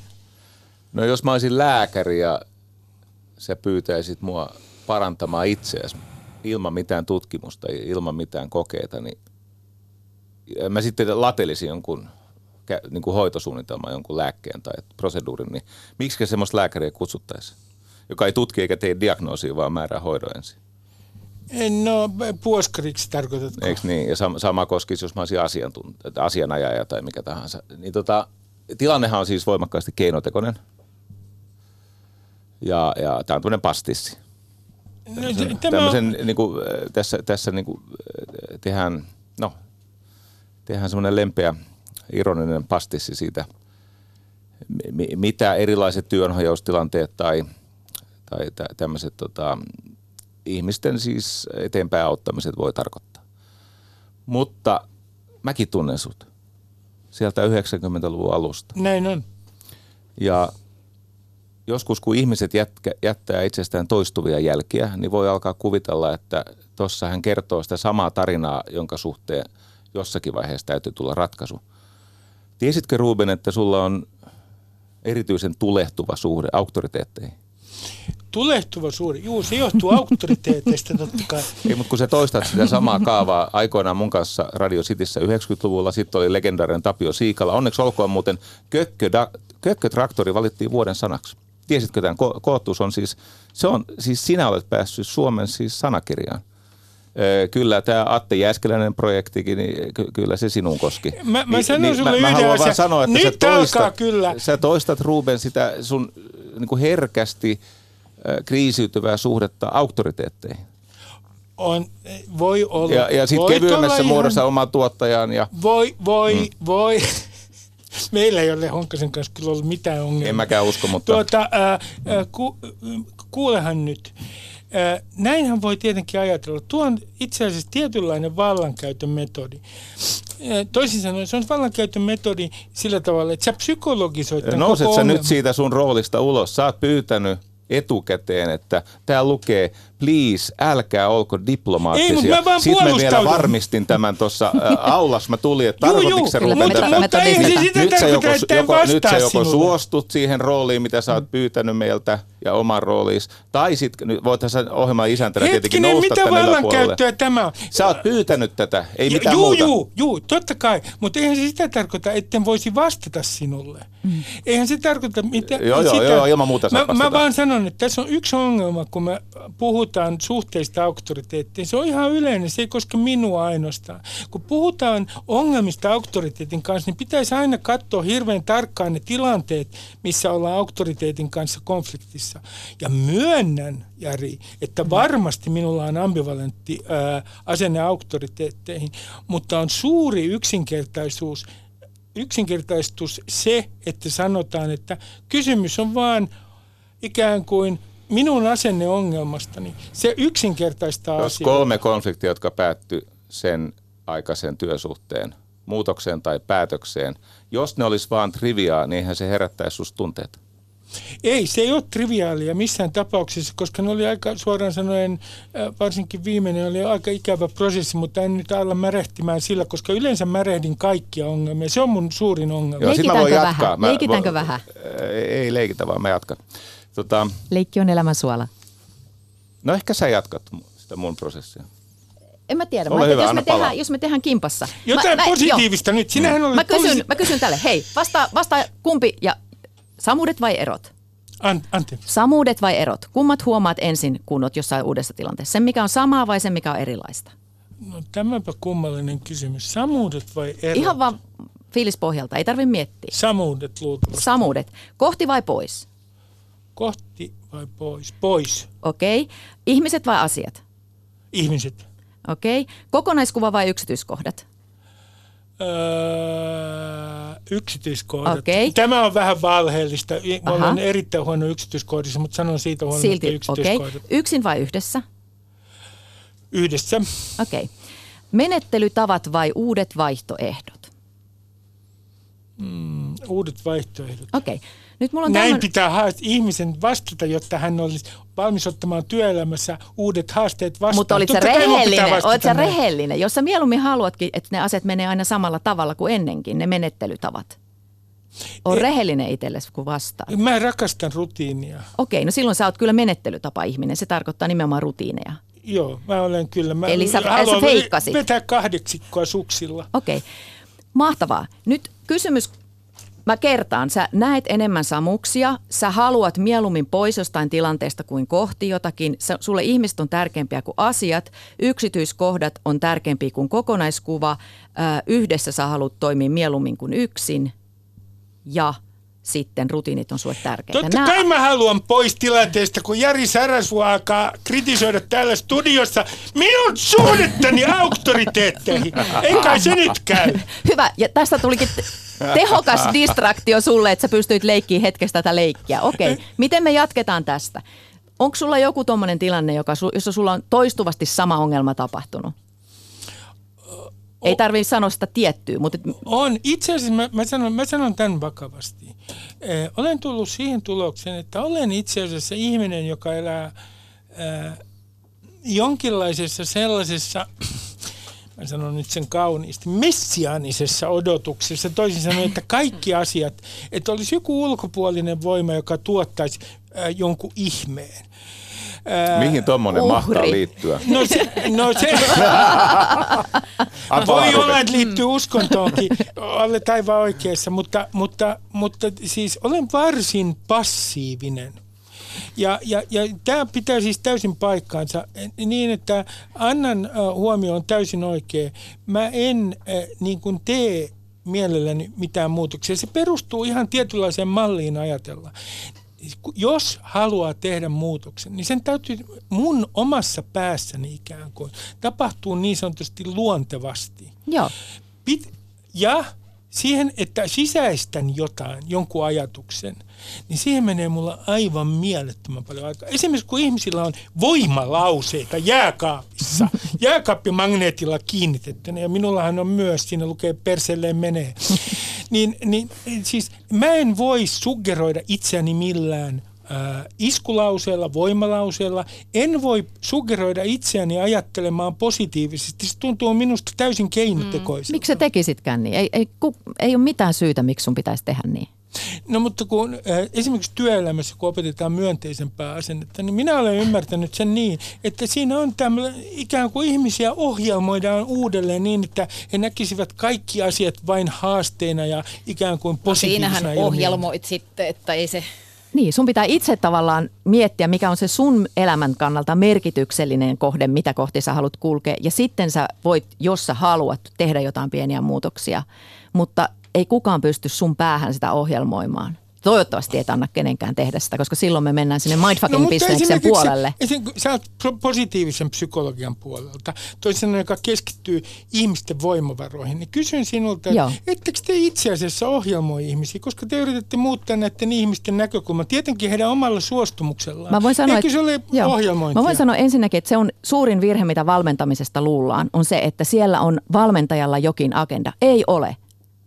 No jos mä olisin lääkäri ja sä pyytäisit mua parantamaan itseäsi ilman mitään tutkimusta, ilman mitään kokeita, niin mä sitten latelisin jonkun niin kuin hoitosuunnitelma, jonkun lääkkeen tai proseduurin, niin miksi semmoista lääkäriä kutsuttaisiin, joka ei tutki eikä tee diagnoosia, vaan määrää hoidon ensin? No, puoskariksi tarkoitatko? Eikö niin? Ja sama koskisi, jos mä olisin asianajaja tai mikä tahansa. Niin tilannehan on siis voimakkaasti keinotekoinen. Ja tämä on tämmöinen pastissi. Tässä tehdään semmoinen lempeä ironinen pastissi siitä, mitä erilaiset työnhajoustilanteet tai tämmöiset ihmisten siis eteenpäin auttamiset voi tarkoittaa. Mutta mäkin tunnen sut sieltä 90-luvun alusta. Näin on. Ja joskus kun ihmiset jättää itsestään toistuvia jälkiä, niin voi alkaa kuvitella, että tuossa hän kertoo sitä samaa tarinaa, jonka suhteen jossakin vaiheessa täytyy tulla ratkaisu. Tiesitkö, Ruben, että sulla on erityisen tulehtuva suhde auktoriteetteihin? Tulehtuva suhde? Juu, se johtuu auktoriteeteista totta kai. Ei, mutta kun sä toistat sitä samaa kaavaa aikoinaan mun kanssa Radio Cityssä 90-luvulla, sitten oli legendaarinen Tapio Siikala. Onneksi olkoon muuten, kökkö traktori valittiin vuoden sanaksi. tiesitkö tämän kohtuus on siis, sinä olet päässyt Suomen siis sanakirjaan. Kyllä tämä Atte Jäiskeläinen projektikin, niin kyllä se sinun koski. Mä sanon sulle yhden vaan sanoa, että nyt sä toistat Ruben sitä sun niin kuin herkästi kriisiytyvää suhdetta auktoriteetteihin. Voi olla. Ja sitten kevyemmässä muodossa ihan oman tuottajan. Ja voi. Meillä ei ole Honkasen kanssa kyllä ollut mitään ongelmaa. En mäkään usko, mutta kuulehan nyt. Näinhän voi tietenkin ajatella. Tuo on itse asiassa tietynlainen vallankäytön metodi. Toisin sanoen, se on vallankäytön metodi sillä tavalla, että sä psykologisoit tämän koko ongelman. Nouset sä nyt siitä sun roolista ulos? Sä oot pyytänyt etukäteen, että tää lukee, please, älkää olko diplomaattisia. Ei, mutta mä vaan puolustaudun. Sitten mä vielä varmistin tämän tuossa aulas. Mä tulin, että tarkoititko se Ruben tämän? Mutta eihän se sitä tarkoita, että en vastaa sinulle. Nyt sä joko suostut siihen rooliin, mitä sä oot pyytänyt meiltä ja oman rooliis. Tai sit, voit sä ohjelman isäntänä tietenkin nousta tänne yläpuolelle. Hetkinen, mitä vallankäyttöä tämä on? Sä oot pyytänyt tätä, ei mitään muuta. Juu, totta kai. Mutta eihän se sitä tarkoita, etten voisi vastata sinulle. Eihän se tarkoita mitään. Joo, ilman muuta saa vastata. Mä vaan sanon, että tässä on yksi ongelma, kun me puhutaan suhteista auktoriteettiin. Se on ihan yleinen, se ei koske minua ainoastaan. Kun puhutaan ongelmista auktoriteetin kanssa, niin pitäisi aina katsoa hirveän tarkkaan ne tilanteet, missä ollaan auktoriteetin kanssa konfliktissa. Ja myönnän, Jari, että varmasti minulla on ambivalentti asenne auktoriteetteihin, mutta on suuri yksinkertaistus se, että sanotaan, että kysymys on vaan ikään kuin minun asenneongelmastani. Se yksinkertaistaa asiaa. Jos 3 konfliktia, jotka päättyi sen aikaisen työsuhteen muutokseen tai päätökseen, jos ne olisi vaan triviaa, niin eihän se herättäisi susta tunteita. Ei, se ei ole triviaalia missään tapauksessa, koska ne oli aika suoraan sanoen, varsinkin viimeinen oli aika ikävä prosessi, mutta en nyt ala märehtimään sillä, koska yleensä märehdin kaikkia ongelmia. Se on mun suurin ongelma. Leikitäänkö vähän? Ei leikitä, vaan mä jatkan. Leikki on elämän suola. No ehkä sä jatkat sitä mun prosessia. En mä tiedä. Ole hyvä, anna palaa. Jos me tehdään kimpassa. Jotain positiivista nyt. Sinähän olet positiivinen. Mä kysyn tälle. Hei, vastaa kumpi ja samuudet vai erot? Anteeksi. Samuudet vai erot? Kummat huomaat ensin, kun olet jossain uudessa tilanteessa? Sen, mikä on samaa vai sen, mikä on erilaista? No tämäpä kummallinen kysymys. Samuudet vai erot? Ihan vaan fiilispohjalta. Ei tarvitse miettiä. Samuudet luultavasti. Samuudet. Kohti vai pois? Kohti vai pois? Pois. Okei. Ihmiset vai asiat? Ihmiset. Okei. Kokonaiskuva vai yksityiskohdat? Yksityiskohdat. Okay. Tämä on vähän valheellista. Mulla on erittäin huono yksityiskohdissa, mutta sanon siitä huonoista yksityiskohdat. Okay. Yksin vai yhdessä? Yhdessä. Okei. Okay. Menettelytavat vai uudet vaihtoehdot? Uudet vaihtoehdot. Okei. Okay. Nyt mulla on näin pitää ihmisen vastata, jotta hän olisi valmis ottamaan työelämässä uudet haasteet vastaan. Mutta olit sä rehellinen, jos sä mieluummin haluatkin, että ne asiat menee aina samalla tavalla kuin ennenkin, ne menettelytavat. On rehellinen itsellesi, kun vastaan. Mä rakastan rutiinia. Okei, no silloin sä oot kyllä menettelytapa-ihminen, se tarkoittaa nimenomaan rutiineja. Joo, mä olen kyllä. Eli sä feikkasit. Vetää 8 suksilla. Okei, mahtavaa. Nyt kysymys. Mä kertaan, sä näet enemmän samuksia, sä haluat mieluummin pois jostain tilanteesta kuin kohti jotakin. Sulle ihmiset on tärkeämpiä kuin asiat, yksityiskohdat on tärkeämpiä kuin kokonaiskuva, yhdessä sä haluat toimia mieluummin kuin yksin ja sitten rutiinit on sulle tärkeitä. Totta kai mä haluan pois tilanteesta, kun Jari Sarasvuo alkaa kritisoida täällä studiossa minun suhdettani auktoriteetteihin. Ei kai se nyt käy. Hyvä, ja tästä tulikin tehokas distraktio sulle, että sä pystyit leikkiin hetkestä tätä leikkiä. Okei, miten me jatketaan tästä? Onko sulla joku tommonen tilanne, jossa sulla on toistuvasti sama ongelma tapahtunut? Ei tarvitse sanoa sitä tiettyä, mutta on. Itse asiassa mä sanon tämän vakavasti. Olen tullut siihen tulokseen, että olen itse asiassa ihminen, joka elää jonkinlaisessa sellaisessa, mä sanon nyt sen kauniisti, messiaanisessa odotuksessa. Toisin sanoen, että kaikki asiat, että olisi joku ulkopuolinen voima, joka tuottaisi jonkun ihmeen. Mihin tommonen mahtaa liittyä? No se voi olla, että liittyy uskontoonkin, olet aivan oikeassa, mutta siis olen varsin passiivinen. Ja tämä pitää siis täysin paikkaansa niin, että Annan huomio on täysin oikea. Mä en niin kuin tee mielelläni mitään muutoksia. Se perustuu ihan tietynlaiseen malliin ajatella. Jos haluaa tehdä muutoksen, niin sen täytyy mun omassa päässäni ikään kuin tapahtuu niin sanotusti luontevasti. Joo. Ja siihen, että sisäistän jotain, jonkun ajatuksen, niin siihen menee mulla aivan mielettömän paljon aikaa. Esimerkiksi kun ihmisillä on voimalauseita jääkaapissa, jääkaappimagneetilla kiinnitettynä, ja minullahan on myös, siinä lukee perselleen menee, niin siis mä en voi suggeroida itseäni millään iskulauseella, voimalauseella. En voi suggeroida itseäni ajattelemaan positiivisesti. Se tuntuu minusta täysin keinotekoiselta. Miksi sä tekisitkään niin? Ei ole mitään syytä, miksi sun pitäisi tehdä niin. No mutta kun esimerkiksi työelämässä, kun opetetaan myönteisempää asennetta, niin minä olen ymmärtänyt sen niin, että siinä on tämmöinen, ikään kuin ihmisiä ohjelmoidaan uudelleen niin, että he näkisivät kaikki asiat vain haasteina ja ikään kuin positiivisena. No siinähän ohjelmoit sitten, että ei se... Niin, sun pitää itse tavallaan miettiä, mikä on se sun elämän kannalta merkityksellinen kohde, mitä kohti sä haluat kulkea. Ja sitten sä voit, jos sä haluat, tehdä jotain pieniä muutoksia, mutta ei kukaan pysty sun päähän sitä ohjelmoimaan. Toivottavasti et anna kenenkään tehdä sitä, koska silloin me mennään sinne mindfucking-bisneksen puolelle. Sä oot positiivisen psykologian puolelta, toisena joka keskittyy ihmisten voimavaroihin. Niin kysyn sinulta, ettekö te itse asiassa ohjelmoi ihmisiä, koska te yritätte muuttaa näiden ihmisten näkökulmaa. Tietenkin heidän omalla suostumuksellaan. Eikö se ole ohjelmointia? Mä voin sanoa ensinnäkin, että se on suurin virhe, mitä valmentamisesta luullaan, on se, että siellä on valmentajalla jokin agenda. Ei ole.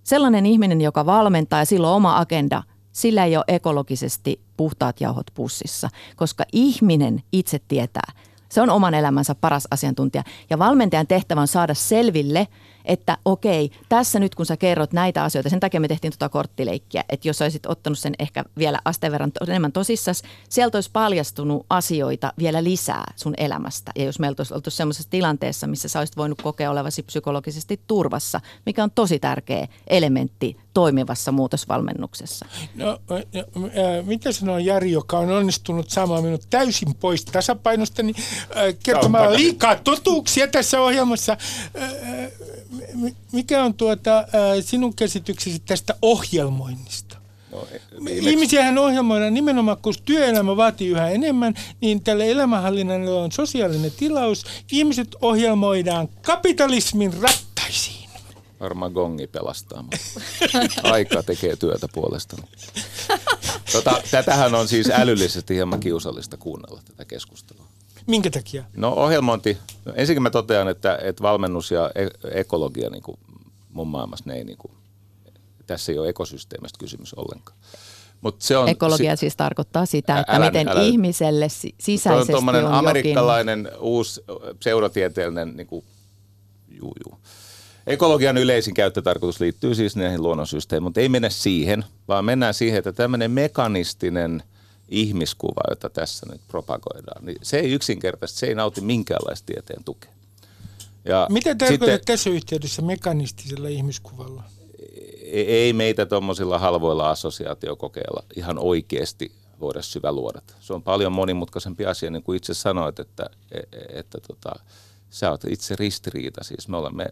Sellainen ihminen, joka valmentaa ja sillä on oma agenda, sillä ei ole ekologisesti puhtaat jauhot pussissa, koska ihminen itse tietää. Se on oman elämänsä paras asiantuntija. Ja valmentajan tehtävä on saada selville, että okei, tässä nyt kun sä kerrot näitä asioita, sen takia me tehtiin tuota korttileikkiä, että jos olisit ottanut sen ehkä vielä asteen verran enemmän tosissas, sieltä olisi paljastunut asioita vielä lisää sun elämästä. Ja jos me oltaisiin oltu semmoisessa tilanteessa, missä sä olisit voinut kokea olevasi psykologisesti turvassa, mikä on tosi tärkeä elementti toimivassa muutosvalmennuksessa. No, mitä sanoo Jari, joka on onnistunut saamaan minut täysin pois tasapainosta, niin kertomalla liikaa totuuksia tässä ohjelmassa. Mikä on sinun käsityksesi tästä ohjelmoinnista? No, ihmisiähän ohjelmoidaan nimenomaan, kun työelämä vaatii yhä enemmän, niin tällä elämänhallinnalla on sosiaalinen tilaus. Ihmiset ohjelmoidaan kapitalismin rattaisiin. Varmaan gongi pelastaa. Aika tekee työtä puolestani. Tätähän on siis älyllisesti hieman kiusallista kuunnella tätä keskustelua. Minkä takia? No ohjelmointi. No, ensinnäkin mä totean, että valmennus ja ekologia niin kuin mun maailmassa, ne ei, niin kuin, tässä ei ole ekosysteemistä kysymys ollenkaan. Mut se on, ekologia siis tarkoittaa sitä, että miten ihmiselle sisäisesti on jokin. Amerikkalainen uusi pseudotieteellinen niin kuin, ekologian yleisin käyttötarkoitus liittyy siis näihin luonnonsysteemiin, mutta ei mennä siihen, vaan mennään siihen, että tämmöinen mekanistinen ihmiskuva, jota tässä nyt propagoidaan, niin se ei yksinkertaisesti, se ei nauti minkäänlaista tieteen tukea. Mitä tarkoitat tässä yhteydessä mekanistisella ihmiskuvalla? Ei meitä tuommoisilla halvoilla assosiaatiokokeilla ihan oikeasti voida syväluodata. Se on paljon monimutkaisempi asia, niin kuin itse sanoit, että sä oot itse ristiriita. Siis me olemme,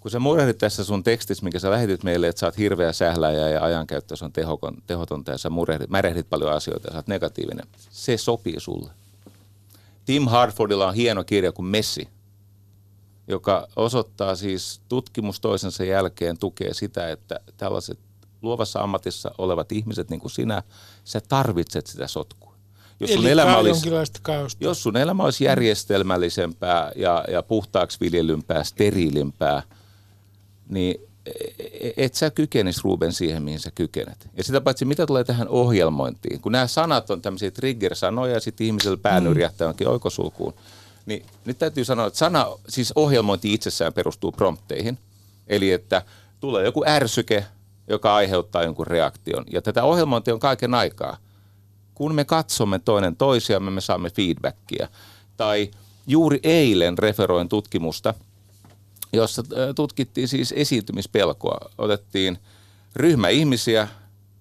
kun sä murehdit tässä sun tekstissä, minkä sä lähetit meille, että sä oot hirveä sähläjä ja ajankäyttö on tehotonta ja sä märehdit paljon asioita ja sä oot negatiivinen. Se sopii sulle. Tim Harfordilla on hieno kirja kuin Messi, joka osoittaa siis tutkimus toisensa jälkeen tukee sitä, että tällaiset luovassa ammatissa olevat ihmiset niin kuin sinä, sä tarvitset sitä sotkua. Jos sun elämä olisi järjestelmällisempää ja puhtaaksi viljelympää, steriilimpää, niin et sä kykenisi, Ruben, siihen, mihin sä kykenet. Ja sitä paitsi, mitä tulee tähän ohjelmointiin, kun nämä sanat on tämmöisiä trigger-sanoja ja sitten ihmisellä pää nyrjähtää onkin oikosulkuun, niin nyt täytyy sanoa, että siis ohjelmointi itsessään perustuu prompteihin, eli että tulee joku ärsyke, joka aiheuttaa jonkun reaktion, ja tätä ohjelmointia on kaiken aikaa. Kun me katsomme toinen toisiamme, me saamme feedbackia. Tai juuri eilen referoin tutkimusta, jossa tutkittiin siis esiintymispelkoa. Otettiin ryhmä ihmisiä,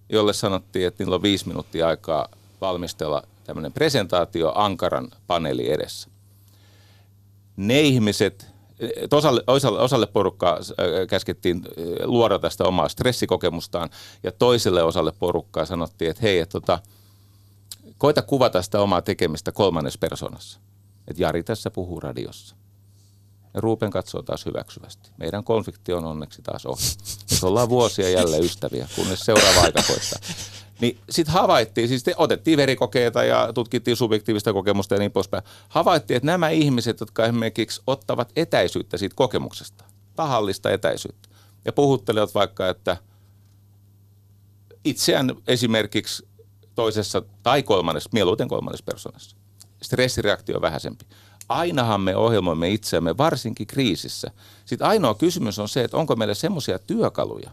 jolle sanottiin, että niillä on 5 minuuttia aikaa valmistella tämmöinen presentaatio ankaran paneeli edessä. Ne ihmiset, osalle porukkaa käskettiin luoda tästä omaa stressikokemustaan ja toiselle osalle porukkaa sanottiin, että hei, koita kuvata sitä omaa tekemistä kolmannessa persoonassa. Että Jari tässä puhuu radiossa. Ja Ruben katsoo taas hyväksyvästi. Meidän konflikti on onneksi taas ohi. Nyt ollaan vuosia jälleen ystäviä, kunnes seuraava aika koittaa. Niin sitten havaittiin, siis otettiin verikokeita ja tutkittiin subjektiivista kokemusta ja niin poispäin. Havaittiin, että nämä ihmiset, jotka esimerkiksi ottavat etäisyyttä siitä kokemuksesta, tahallista etäisyyttä, ja puhuttelevat vaikka, että itseään esimerkiksi toisessa tai kolmannessa, mieluiten kolmannessa persoonassa, stressireaktio on vähäisempi. Ainahan me ohjelmoimme itseämme, varsinkin kriisissä. Sitten ainoa kysymys on se, että onko meillä semmoisia työkaluja,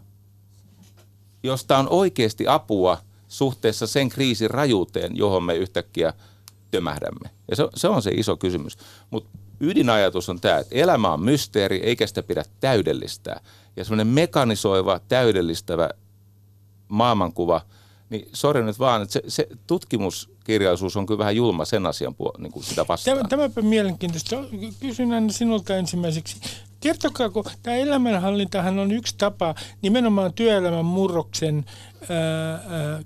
josta on oikeasti apua suhteessa sen kriisin rajuuteen, johon me yhtäkkiä tömähdämme. Ja se on se iso kysymys. Mutta ydinajatus on tämä, että elämä on mysteeri, eikä sitä pidä täydellistää. Ja semmoinen mekanisoiva, täydellistävä maailmankuva, niin sori nyt vaan, että se tutkimuskirjallisuus on kyllä vähän julma sen asian niin kuin sitä vastaan. Tämäpä mielenkiintoista. Kysyn Anna sinulta ensimmäiseksi. Kertokaa, kun tämä elämänhallintahan on yksi tapa nimenomaan työelämän murroksen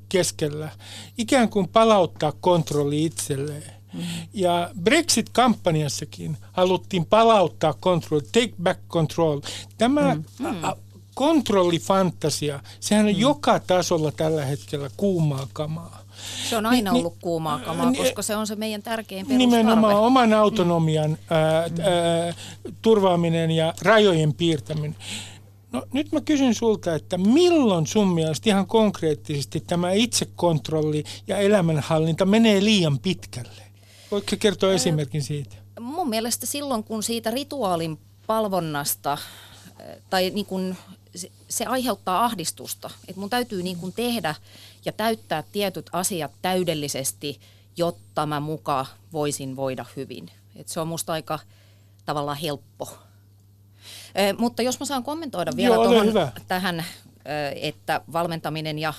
keskellä ikään kuin palauttaa kontrolli itselleen. Ja Brexit-kampanjassakin haluttiin palauttaa kontrolli, take back control. Tämä kontrollifantasia, sehän on joka tasolla tällä hetkellä kuumaa kamaa. Se on aina ollut kuumaa kamaa, koska se on se meidän tärkein perustarve. Nimenomaan oman autonomian turvaaminen ja rajojen piirtäminen. No nyt mä kysyn sulta, että milloin sun mielestä ihan konkreettisesti tämä itsekontrolli ja elämänhallinta menee liian pitkälle? Voitko kertoa esimerkin siitä? Mun mielestä silloin, kun siitä rituaalin palvonnasta tai niin kun se aiheuttaa ahdistusta, että mun täytyy niin kun tehdä ja täyttää tietyt asiat täydellisesti, jotta mä muka voisin voida hyvin. Et se on musta aika tavallaan helppo. Mutta jos mä saan kommentoida vielä tähän, että valmentaminen ja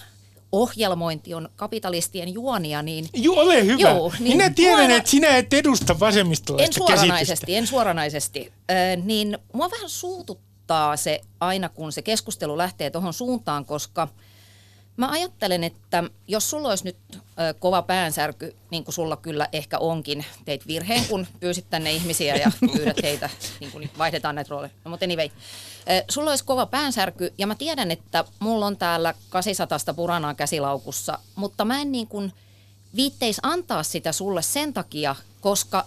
ohjelmointi on kapitalistien juonia, niin... Joo, ole hyvä. Joo, niin minä tiedän, että sinä et edusta vasemmistolaista käsitystä. En suoranaisesti. Niin mua vähän suututtaa se aina, kun se keskustelu lähtee tuohon suuntaan, koska... Mä ajattelen, että jos sulla olisi nyt kova päänsärky, niin kuin sulla kyllä ehkä onkin, teit virheen, kun pyysit tänne ihmisiä ja pyydät heitä, niin kuin vaihdetaan näitä rooleja. No, mutta anyway, sulla olisi kova päänsärky ja mä tiedän, että mulla on täällä 800 puranaa käsilaukussa, mutta mä en niin kuin viitteisi antaa sitä sulle sen takia, koska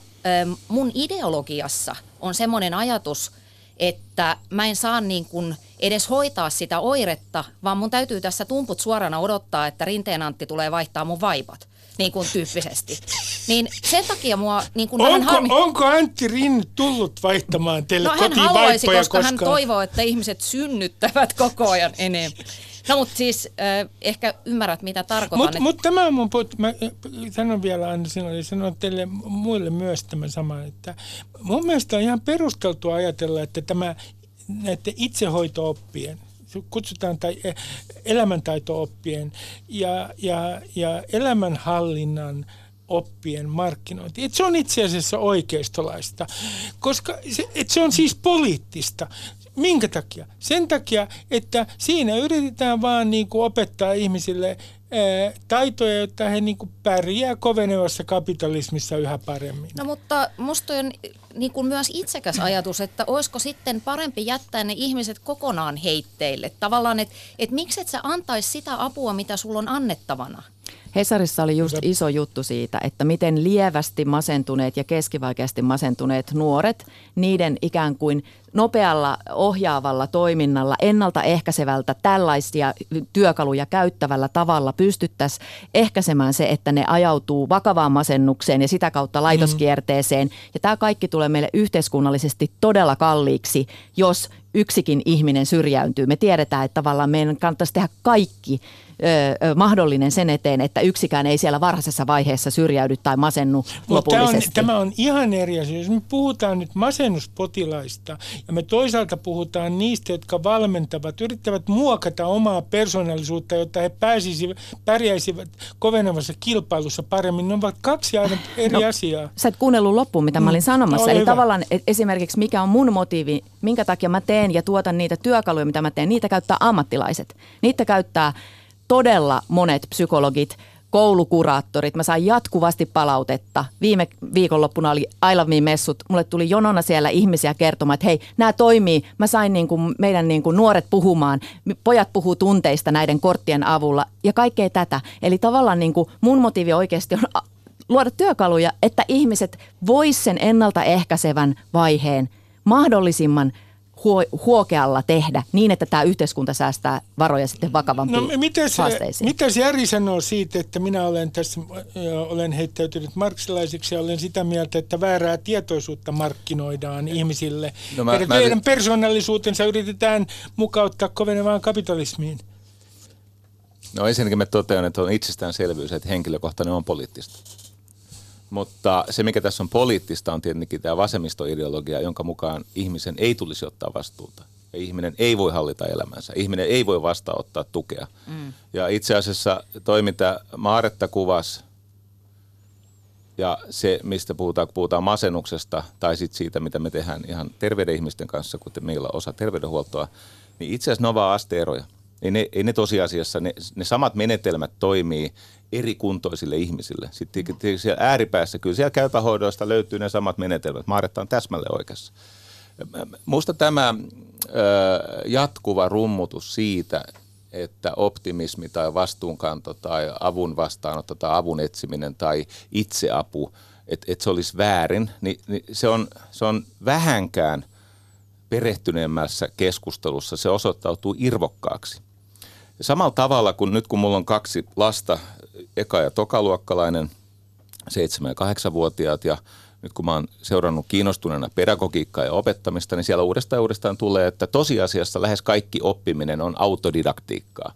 mun ideologiassa on semmoinen ajatus, että mä en saa niin kuin edes hoitaa sitä oiretta, vaan mun täytyy tässä tumput suorana odottaa, että Rinteen Antti tulee vaihtaa mun vaipat, niin kuin tyyppisesti. Niin sen takia mua... Niin kuin onko Antti Rinne tullut vaihtamaan teille kotiin vaippoja koskaan? No hän haluaisi, koska hän toivoo, että ihmiset synnyttävät koko ajan enemmän. No mutta siis ehkä ymmärrät, mitä tarkoitan. Mutta tämä on mun... Mä sanon vielä Anna sinulle ja sanon teille muille myös tämän saman, että mun mielestä on ihan perusteltua ajatella, että tämä... näiden itsehoito-oppien, kutsutaan tai elämäntaito-oppien ja elämänhallinnan oppien markkinointi. Et se on itse asiassa oikeistolaista, koska se on siis poliittista. Minkä takia? Sen takia, että siinä yritetään vaan niin kuin opettaa ihmisille taitoja, jotta he niin kuin pärjää kovenevassa kapitalismissa yhä paremmin. No mutta musta on niin kuin myös itsekäs ajatus, että olisiko sitten parempi jättää ne ihmiset kokonaan heitteille. Tavallaan, että miksi et sä antaisi sitä apua, mitä sulla on annettavana? Hesarissa oli just iso juttu siitä, että miten lievästi masentuneet ja keskivaikeasti masentuneet nuoret, niiden ikään kuin nopealla ohjaavalla toiminnalla, ennaltaehkäisevältä tällaisia työkaluja käyttävällä tavalla pystyttäisiin ehkäisemään se, että ne ajautuu vakavaan masennukseen ja sitä kautta laitoskierteeseen. Ja tämä kaikki tulee meille yhteiskunnallisesti todella kalliiksi, jos yksikin ihminen syrjäytyy. Me tiedetään, että tavallaan meidän kannattaisi tehdä kaikki mahdollinen sen eteen, että yksikään ei siellä varhaisessa vaiheessa syrjäydy tai masennu lopullisesti. Tämä on ihan eri asia. Jos me puhutaan nyt masennuspotilaista ja me toisaalta puhutaan niistä, jotka valmentavat, yrittävät muokata omaa persoonallisuutta, jotta he pärjäisivät kovenevassa kilpailussa paremmin. Ne ovat kaksi aivan eri asiaa. Sä et kuunnellut loppuun, mitä mä olin sanomassa. Eli hyvä. Tavallaan esimerkiksi mikä on mun motiivi, minkä takia mä teen ja tuotan niitä työkaluja, mitä mä teen, niitä käyttää ammattilaiset. Niitä käyttää todella monet psykologit, koulukuraattorit. Mä sain jatkuvasti palautetta. Viime viikonloppuna oli I Love Me-messut. Mulle tuli jonona siellä ihmisiä kertomaan, että hei, nämä toimii. Mä sain meidän nuoret puhumaan. Pojat puhuu tunteista näiden korttien avulla ja kaikkea tätä. Eli tavallaan mun motiivi oikeasti on luoda työkaluja, että ihmiset vois sen ennaltaehkäisevän vaiheen mahdollisimman huokealla tehdä niin, että tämä yhteiskunta säästää varoja sitten vakavampiin haasteisiin. Mitäs Jari sanoo siitä, että minä olen heittäytynyt marksilaiseksi ja olen sitä mieltä, että väärää tietoisuutta markkinoidaan ihmisille. No heidän persoonallisuutensa yritetään mukauttaa kovenevaan kapitalismiin. No ensinnäkin mä totean, että on itsestäänselvyys, että henkilökohtainen on poliittista. Mutta se, mikä tässä on poliittista, on tietenkin tämä vasemmistoideologia, jonka mukaan ihmisen ei tulisi ottaa vastuuta. Ja ihminen ei voi hallita elämänsä. Ihminen ei voi vastaanottaa tukea. Mm. Ja itse asiassa toiminta Maaretta kuvasi ja se, mistä puhutaan masennuksesta tai sitten siitä, mitä me tehdään ihan terveiden ihmisten kanssa, kuten meillä on osa terveydenhuoltoa, niin itse asiassa ne on vaan asteeroja. Ei ne tosiasiassa, ne samat menetelmät toimii eri kuntoisille ihmisille. Sitten siellä ääripäässä, kyllä siellä käypähoidoista löytyy ne samat menetelmät. Maaretta on täsmälleen oikeassa. Musta tämä jatkuva rummutus siitä, että optimismi tai vastuunkanto tai avun vastaanotto tai avun etsiminen tai itseapu, että se olisi väärin, niin se on vähänkään perehtyneemmässä keskustelussa, se osoittautuu irvokkaaksi. Samalla tavalla kuin nyt, kun mulla on kaksi lasta, eka- ja tokaluokkalainen, 7- ja 8-vuotiaat, ja nyt kun mä oon seurannut kiinnostuneena pedagogiikkaa ja opettamista, niin siellä uudestaan tulee, että tosiasiassa lähes kaikki oppiminen on autodidaktiikkaa,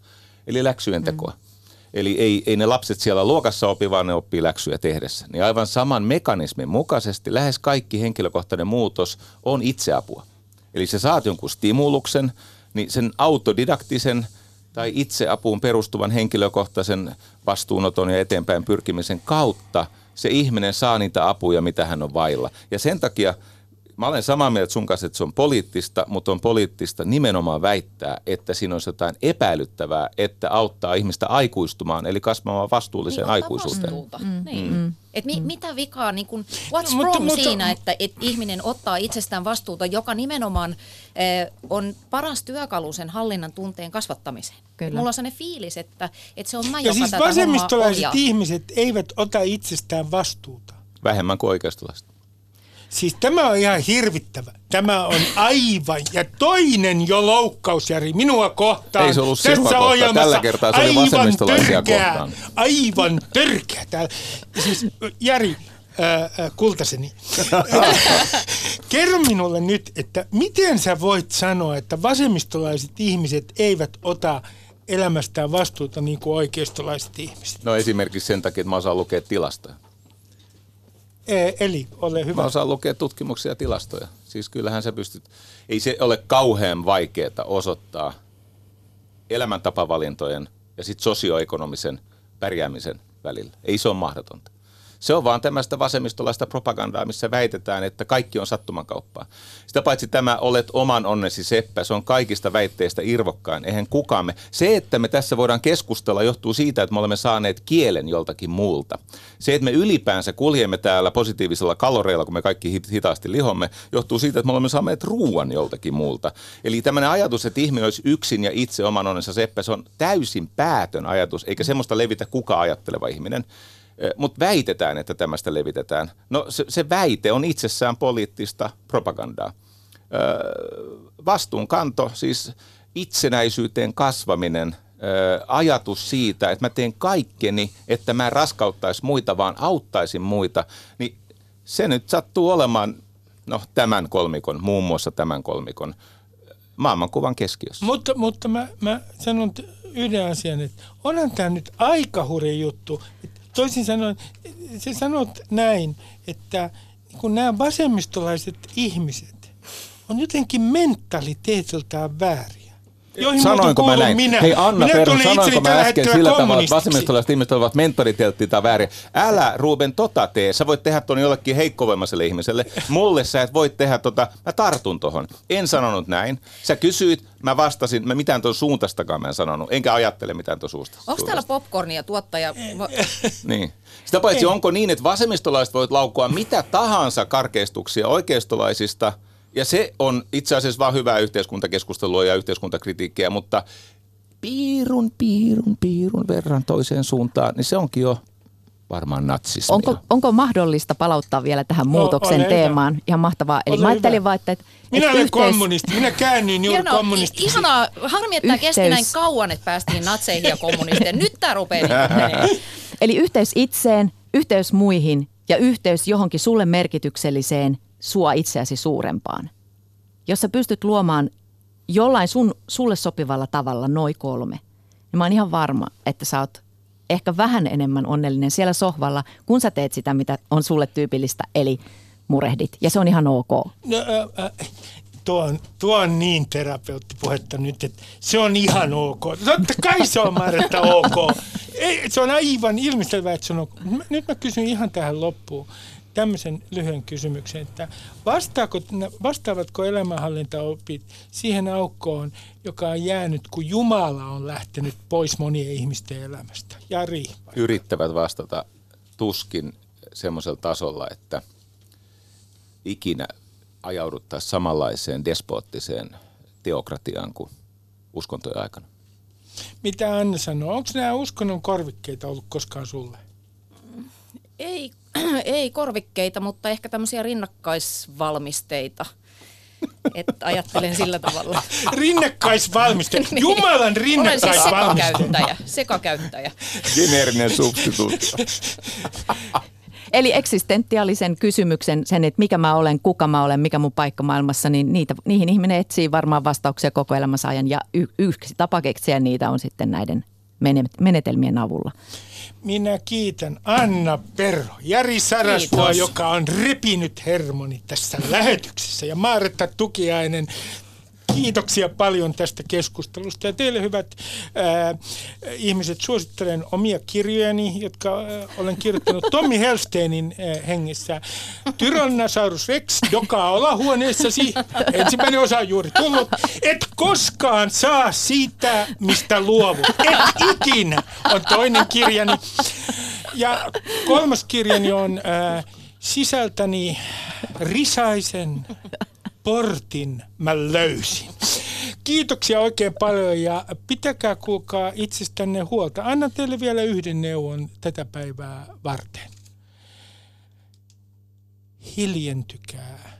eli läksyjen tekoa. Eli ei ne lapset siellä luokassa opi, vaan ne oppii läksyjä tehdessä. Niin aivan saman mekanismin mukaisesti lähes kaikki henkilökohtainen muutos on itseapua. Eli sä saat jonkun stimuluksen, niin sen autodidaktisen tai itseapuun perustuvan henkilökohtaisen vastuunoton ja eteenpäin pyrkimisen kautta se ihminen saa niitä apuja, mitä hän on vailla. Ja sen takia mä olen samaa mieltä sun kanssa, että se on poliittista, mutta on poliittista nimenomaan väittää, että siinä on jotain epäilyttävää, että auttaa ihmistä aikuistumaan, eli kasvamaan vastuulliseen aikuisuuteen. Mitä vikaa, niin kun, what's wrong siinä, että ihminen ottaa itsestään vastuuta, joka nimenomaan on paras työkalu sen hallinnan tunteen kasvattamiseen. Kyllä. Mulla on sellainen fiilis, että se on mä, joka siis tätä vasemmistolaiset ihmiset eivät ota itsestään vastuuta. Vähemmän kuin oikeistolaiset. Siis tämä on ihan hirvittävä. Tämä on aivan. Ja toinen jo loukkaus, Jari, minua kohtaan. Ei se ollut tässä kohtaan. Tällä kertaa se oli vasemmistolaisia kohtaan. Aivan törkeä täällä. Siis Jari, kultaseni, kerro minulle nyt, että miten sä voit sanoa, että vasemmistolaiset ihmiset eivät ota elämästään vastuuta niin kuin oikeistolaiset ihmiset? No esimerkiksi sen takia, että mä osaan lukea tilastoja. Eli ole hyvä. Mä osaan lukea tutkimuksia ja tilastoja. Siis kyllähän sä pystyt. Ei se ole kauhean vaikeaa osoittaa elämäntapavalintojen ja sitten sosioekonomisen pärjäämisen välillä. Ei se ole mahdotonta. Se on vaan tämmöistä vasemmistolaista propagandaa, missä väitetään, että kaikki on sattumankauppaa. Sitä paitsi tämä olet oman onnesi seppä, se on kaikista väitteistä irvokkaan. Eihän kukaan me. Se, että me tässä voidaan keskustella, johtuu siitä, että me olemme saaneet kielen joltakin muulta. Se, että me ylipäänsä kuljemme täällä positiivisella kaloreilla, kun me kaikki hitaasti lihomme, johtuu siitä, että me olemme saaneet ruuan joltakin muulta. Eli tämmöinen ajatus, että ihminen olisi yksin ja itse oman onnensa seppä, se on täysin päätön ajatus, eikä semmoista levitä kuka ajatteleva ihminen. Mutta väitetään, että tämästä levitetään. No se väite on itsessään poliittista propagandaa. Vastuunkanto, siis itsenäisyyteen kasvaminen, ajatus siitä, että mä teen kaikkeni, että mä en raskauttaisi muita, vaan auttaisin muita, niin se nyt sattuu olemaan tämän kolmikon, muun muassa tämän kolmikon maailmankuvan keskiössä. Mutta mä sanon yhden asian, että onhan tämä nyt aika hurja juttu. Toisin sanoen, sä sanot näin, että kun nämä vasemmistolaiset ihmiset on jotenkin mentaliteetiltään väärin. Sanoinko mä näin? Minä. Hei Anna Perho, sanoinko mä äsken sillä tavalla, että vasemmistolaiset ihmiset ovat mentaliteetiltään väärin? Älä Ruben tota tee, sä voit tehdä ton jollekin heikkovoimaiselle ihmiselle. Mulle sä et voi tehdä tota, mä tartun tohon. En sanonut näin. Sä kysyit, mä vastasin, mä mitään ton suuntastakaan mä en sanonut. Enkä ajattele mitään ton suusta. Onko täällä popcornia tuottaja? Niin. Sitä paitsi onko niin, että vasemmistolaiset voit laukua mitä tahansa karkeistuksia oikeistolaisista, ja se on itse asiassa vaan hyvää yhteiskuntakeskustelua ja yhteiskuntakritiikkiä, mutta piirun verran toiseen suuntaan, niin se onkin jo varmaan natsismia. Onko mahdollista palauttaa vielä tähän muutoksen teemaan? Hyvä. Ihan mahtavaa. Eli mä ajattelin vaan, että minä olen kommunisti. Minä käännyin juuri kommunistiksi. Ihanaa. Harmi, että kesti näin kauan, että päästiin natseihin ja kommunisteen. Nyt tää rupeaa. Eli yhteys itseen, yhteys muihin ja yhteys johonkin sulle merkitykselliseen sua itseäsi suurempaan. Jos sä pystyt luomaan jollain sulle sopivalla tavalla noi kolme, niin mä oon ihan varma, että sä oot ehkä vähän enemmän onnellinen siellä sohvalla, kun sä teet sitä, mitä on sulle tyypillistä, eli murehdit. Ja se on ihan ok. No, tuo on niin terapeuttipuhetta nyt, että se on ihan ok. Totta kai se on Maaretta ok. Ei, se on aivan ilmiselvää, että se on ok. Nyt mä kysyn ihan tähän loppuun tämmöisen lyhyen kysymyksen, että vastaavatko elämänhallintaopit siihen aukkoon, joka on jäänyt, kun Jumala on lähtenyt pois monien ihmisten elämästä? Jari. Yrittävät vastata tuskin semmoisella tasolla, että ikinä ajauduttaisiin samanlaiseen despoottiseen teokratiaan kuin uskontojen aikana. Mitä Anna sanoo? Onko nämä uskonnon korvikkeita ollut koskaan sulle? Ei korvikkeita, mutta ehkä tämmöisiä rinnakkaisvalmisteita. Et ajattelen sillä tavalla. Rinnakkaisvalmisteita. Jumalan rinnakkaisvalmisteita. Olen sekakäyttäjä. Geneerinen substituutio. Eli eksistentiaalisen kysymyksen, sen, että mikä mä olen, kuka mä olen, mikä mun paikka maailmassa, niin niihin ihminen etsii varmaan vastauksia koko elämänsä ajan. Ja yksi tapa keksiä niitä on sitten näiden menetelmien avulla. Minä kiitän Anna Perho, Jari Sarasvuo, joka on repinyt hermoni tässä lähetyksessä, ja Maaretta Tukiainen. Kiitoksia paljon tästä keskustelusta, ja teille hyvät ihmiset suosittelen omia kirjojani, jotka olen kirjoittanut Tommi Helsteinin hengessä. Tyrannasaurus Rex, joka olahuoneessasi, ensimmäinen osa on juuri tullut. Et koskaan saa siitä, mistä luovut. Et ikinä on toinen kirjani. Ja kolmas kirjani on sisältäni Risaisen portin mä löysin. Kiitoksia oikein paljon ja pitäkää kuulkaa itsestänne huolta. Annan teille vielä yhden neuvon tätä päivää varten. Hiljentykää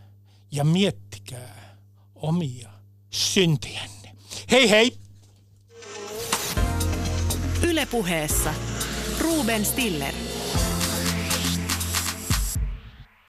ja miettikää omia syntiänne. Hei hei! Yle Puheessa Ruben Stiller.